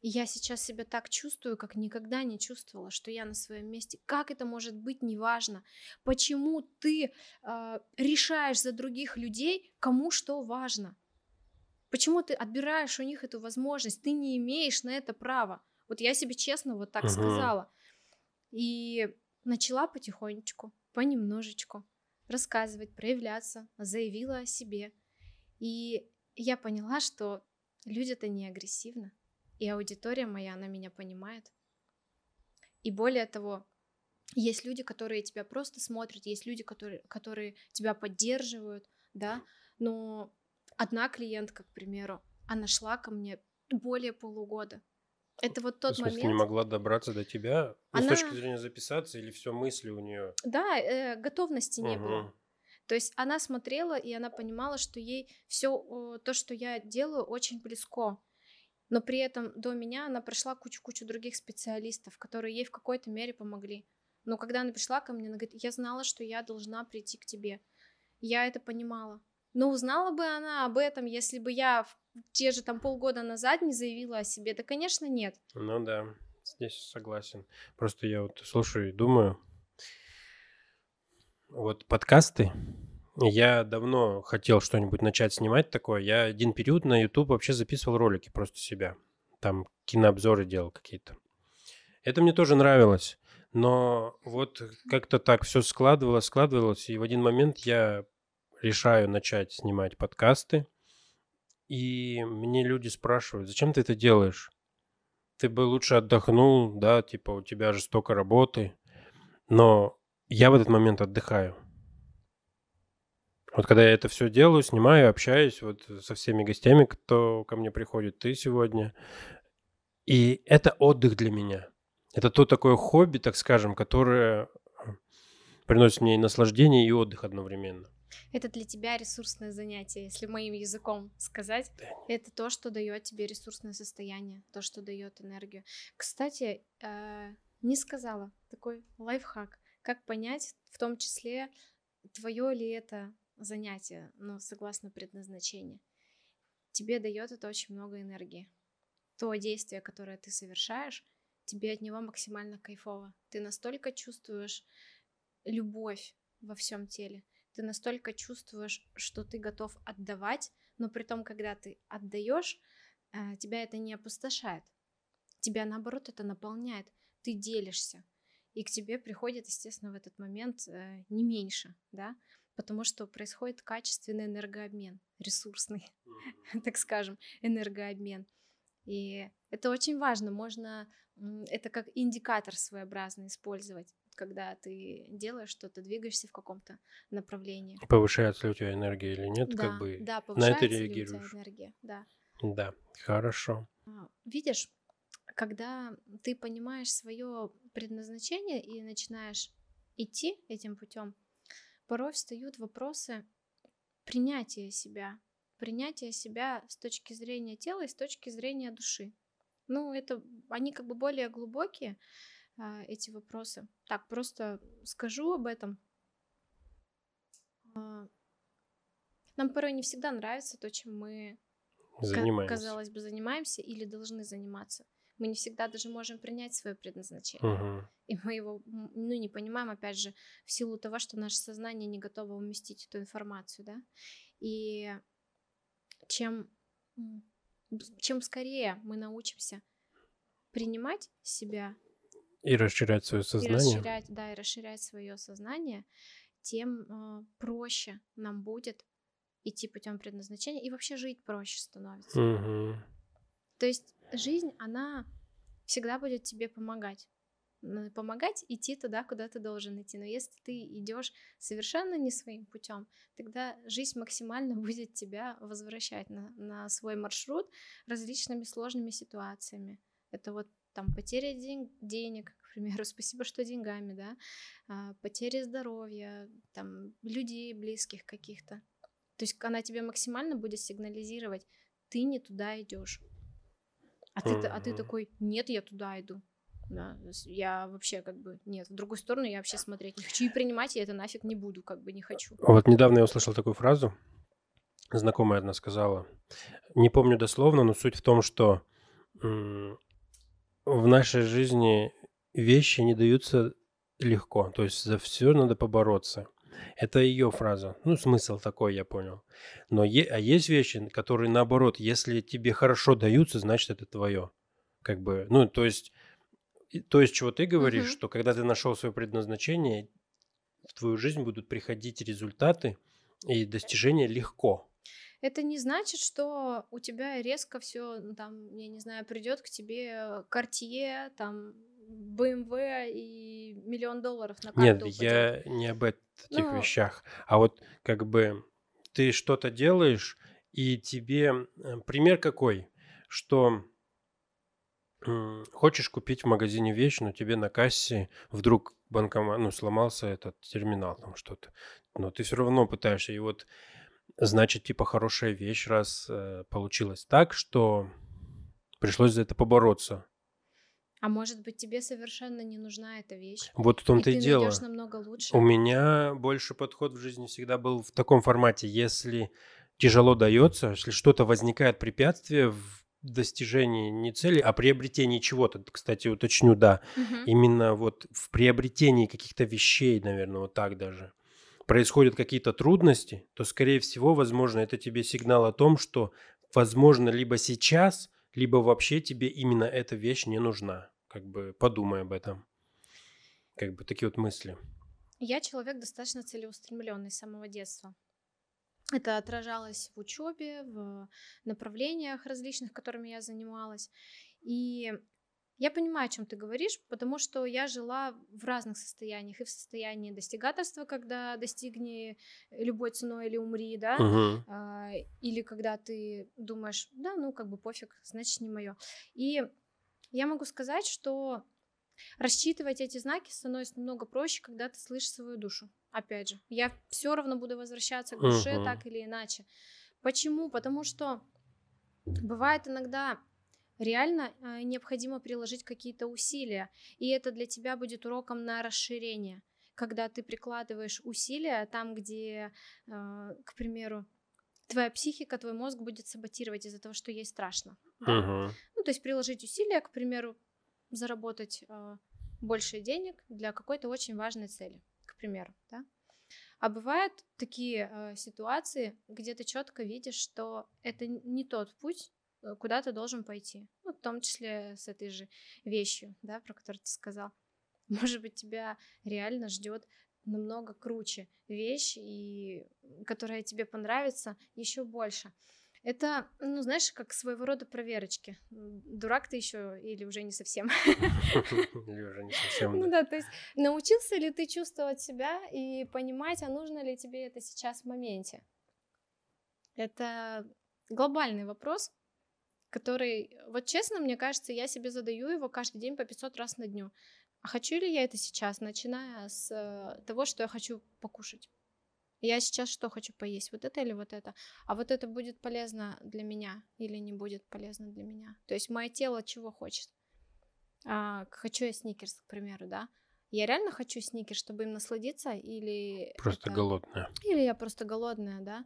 и я сейчас себя так чувствую, как никогда не чувствовала, что я на своем месте. Как это может быть, неважно. Почему ты решаешь за других людей, кому что важно? Почему ты отбираешь у них эту возможность? Ты не имеешь на это права. Вот я себе честно вот так сказала. И начала потихонечку, понемножечку рассказывать, проявляться, заявила о себе. И я поняла, что люди-то не агрессивны. И аудитория моя, она меня понимает. И более того, есть люди, которые тебя просто смотрят, есть люди, которые тебя поддерживают, да. Но одна клиентка, к примеру, она шла ко мне более полугода. Это вот тот момент. Она не могла добраться до тебя, она... с точки зрения записаться или все мысли у нее. Да, готовности не было. То есть она смотрела и она понимала, что ей все то, что я делаю, очень близко. Но при этом до меня она прошла кучу-кучу других специалистов, которые ей в какой-то мере помогли. Но когда она пришла ко мне, она говорит: я знала, что я должна прийти к тебе. Я это понимала. Но узнала бы она об этом, если бы я те же там полгода назад не заявила о себе? Да, конечно, нет. Ну да, здесь согласен. Просто я вот слушаю и думаю. Вот подкасты. Я давно хотел что-нибудь начать снимать такое. Я один период на YouTube вообще записывал ролики просто себя. Там кинообзоры делал какие-то. Это мне тоже нравилось. Но вот как-то так все складывалось. И в один момент я решаю начать снимать подкасты. И мне люди спрашивают: зачем ты это делаешь? Ты бы лучше отдохнул, да, типа у тебя же столько работы. Но я в этот момент отдыхаю. Вот когда я это все делаю, снимаю, общаюсь вот со всеми гостями, кто ко мне приходит, ты сегодня. И это отдых для меня. Это то такое хобби, так скажем, которое приносит мне и наслаждение, и отдых одновременно. Это для тебя ресурсное занятие, если моим языком сказать. Да. Это то, что дает тебе ресурсное состояние, то, что дает энергию. Кстати, не сказала такой лайфхак. Как понять, в том числе, твое ли это занятие, но согласно предназначению? Тебе дает это очень много энергии. То действие, которое ты совершаешь, тебе от него максимально кайфово. Ты настолько чувствуешь любовь во всем теле, ты настолько чувствуешь, что ты готов отдавать, но при том, когда ты отдаешь, тебя это не опустошает. Тебя, наоборот, это наполняет. Ты делишься. И к тебе приходит, естественно, в этот момент не меньше, да, потому что происходит качественный энергообмен, ресурсный, так скажем, энергообмен. И это очень важно, можно это как индикатор своеобразно использовать, когда ты делаешь что-то, двигаешься в каком-то направлении. Повышается ли у тебя энергия или нет, да, как бы да, повышается на это реагируешь? Ли у тебя энергия, да. Да, хорошо. Видишь, когда ты понимаешь свое предназначение и начинаешь идти этим путем, порой встают вопросы принятия себя. Принятие себя с точки зрения тела и с точки зрения души. Ну, это они как бы более глубокие, эти вопросы. Так, просто скажу об этом. Нам порой не всегда нравится то, чем мы, казалось бы, занимаемся или должны заниматься. Мы не всегда даже можем принять свое предназначение. И мы его не понимаем, опять же, в силу того, что наше сознание не готово уместить эту информацию, да. И чем скорее мы научимся принимать себя и расширять свое сознание, и расширять свое сознание, тем проще нам будет идти путем предназначения, и вообще жить проще становится. То есть жизнь, она всегда будет тебе помогать. Помогать идти туда, куда ты должен идти. Но если ты идешь совершенно не своим путем, тогда жизнь максимально будет тебя возвращать на свой маршрут различными сложными ситуациями. Это вот там потеря денег, к примеру, спасибо, что деньгами, да, потеря здоровья, там, людей близких каких-то. То есть она тебе максимально будет сигнализировать: ты не туда идешь. А ты такой: нет, я туда иду. Да, я вообще как бы нет, в другую сторону я вообще смотреть не хочу и принимать я это нафиг не буду, как бы не хочу. Вот недавно я услышал такую фразу, знакомая одна сказала, не помню дословно, но суть в том, что в нашей жизни вещи не даются легко, то есть за все надо побороться. Это ее фраза. Ну, смысл такой, я понял. Но есть вещи, которые наоборот, если тебе хорошо даются, значит, это твое. Как бы, ну, то есть чего ты говоришь, что когда ты нашел свое предназначение, в твою жизнь будут приходить результаты и достижения легко. Это не значит, что у тебя резко все, там, я не знаю, придет к тебе Cartier, там, BMW и $1 000 000 на карту. Нет, я не об этих вещах, а вот как бы ты что-то делаешь, и тебе пример какой, что хочешь купить в магазине вещь, но тебе на кассе вдруг банкомат, ну, сломался этот терминал, там что-то, но ты все равно пытаешься, и вот значит, типа, хорошая вещь, раз получилось так, что пришлось за это побороться. А может быть, тебе совершенно не нужна эта вещь? Вот в том-то и дело. Ты найдёшь намного лучше. У меня больше подход в жизни всегда был в таком формате. Если тяжело дается, если что-то возникает препятствие в достижении не цели, а приобретении чего-то, кстати, уточню, да. Именно вот в приобретении каких-то вещей, наверное, вот так даже. Происходят какие-то трудности, то, скорее всего, возможно, это тебе сигнал о том, что, возможно, либо сейчас, либо вообще тебе именно эта вещь не нужна. Как бы подумай об этом. Как бы такие вот мысли. Я человек достаточно целеустремленный с самого детства. Это отражалось в учебе, в направлениях различных, которыми я занималась. И я понимаю, о чем ты говоришь, потому что я жила в разных состояниях. И в состоянии достигаторства, когда достигни любой ценой или умри, да, или когда ты думаешь, да, ну, как бы пофиг, значит, не мое. И я могу сказать, что рассчитывать эти знаки становится намного проще, когда ты слышишь свою душу. Опять же, я все равно буду возвращаться к душе так или иначе. Почему? Потому что бывает иногда... реально необходимо приложить какие-то усилия, и это для тебя будет уроком на расширение, когда ты прикладываешь усилия там, где, к примеру, твоя психика, твой мозг будет саботировать из-за того, что ей страшно. Ну, то есть приложить усилия, к примеру, заработать больше денег для какой-то очень важной цели, к примеру, да? А бывают такие ситуации, где ты четко видишь, что это не тот путь, куда ты должен пойти, ну, в том числе с этой же вещью, да, про которую ты сказал. Может быть, тебя реально ждет намного круче вещь, и которая тебе понравится еще больше. Это, ну, знаешь, как своего рода проверочки. Дурак ты еще или уже не совсем? Или уже не совсем, да. Ну да, то есть научился ли ты чувствовать себя и понимать, а нужно ли тебе это сейчас в моменте? Это глобальный вопрос, который, вот честно, мне кажется, я себе задаю его каждый день по 500 раз на дню. А хочу ли я это сейчас, начиная с того, что я хочу покушать? Я сейчас что хочу поесть, вот это или вот это? А вот это будет полезно для меня или не будет полезно для меня? То есть мое тело чего хочет? Хочу я сникерс, к примеру, да? Я реально хочу сникерс, чтобы им насладиться, или... Просто это... голодная. Или я просто голодная, да?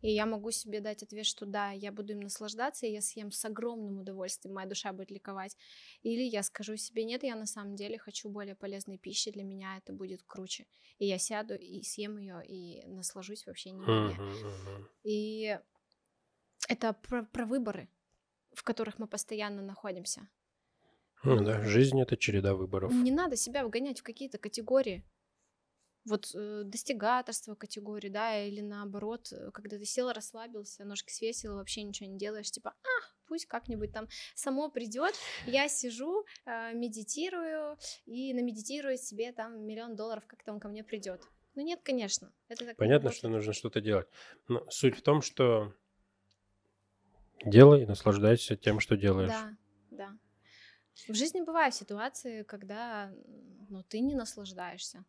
И я могу себе дать ответ, что да, я буду им наслаждаться, и я съем с огромным удовольствием, моя душа будет ликовать. Или я скажу себе, нет, я на самом деле хочу более полезной пищи, для меня это будет круче. И я сяду и съем ее, и наслажусь вообще не менее. И это про выборы, в которых мы постоянно находимся. Ну да, жизнь — это череда выборов. Не надо себя вгонять в какие-то категории. Вот достигаторство категории, да, или наоборот, когда ты сел, расслабился, ножки свесил, вообще ничего не делаешь, типа, пусть как-нибудь там само придет, я сижу, медитирую и намедитирую себе там $1 000 000, как-то он ко мне придет. Ну нет, конечно. Это так понятно, что нужно что-то делать. Но суть в том, что делай и наслаждайся тем, что делаешь. Да, да. В жизни бывают ситуации, когда, ну, ты не наслаждаешься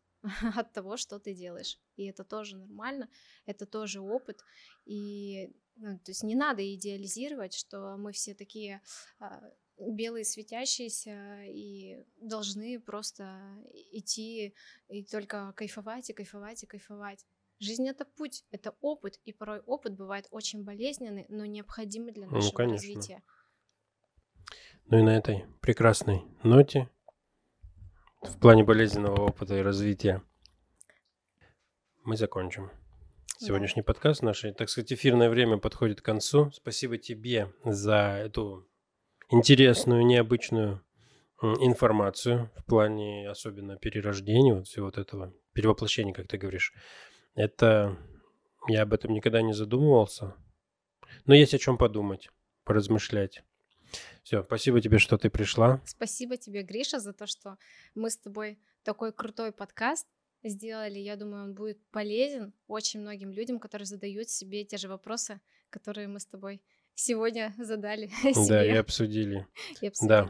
от того, что ты делаешь. И это тоже нормально, это тоже опыт. И, ну, то есть не надо идеализировать, что мы все такие белые, светящиеся, и должны просто идти и только кайфовать, и кайфовать, и кайфовать. Жизнь — это путь, это опыт, и порой опыт бывает очень болезненный, но необходимый для нашего развития. Ну и на этой прекрасной ноте в плане болезненного опыта и развития мы закончим. Сегодняшний подкаст, наше, так сказать, эфирное время подходит к концу. Спасибо тебе за эту интересную, необычную информацию в плане особенно перерождения, вот всего вот этого, перевоплощения, как ты говоришь. Это, я об этом никогда не задумывался, но есть о чем подумать, поразмышлять. Все, спасибо тебе, что ты пришла. Спасибо тебе, Гриша, за то, что мы с тобой такой крутой подкаст сделали. Я думаю, он будет полезен очень многим людям, которые задают себе те же вопросы, которые мы с тобой сегодня задали себе. Да, и обсудили. Да.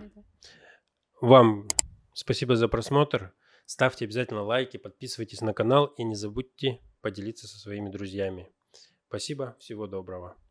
Вам спасибо за просмотр. Ставьте обязательно лайки, подписывайтесь на канал и не забудьте поделиться со своими друзьями. Спасибо, всего доброго.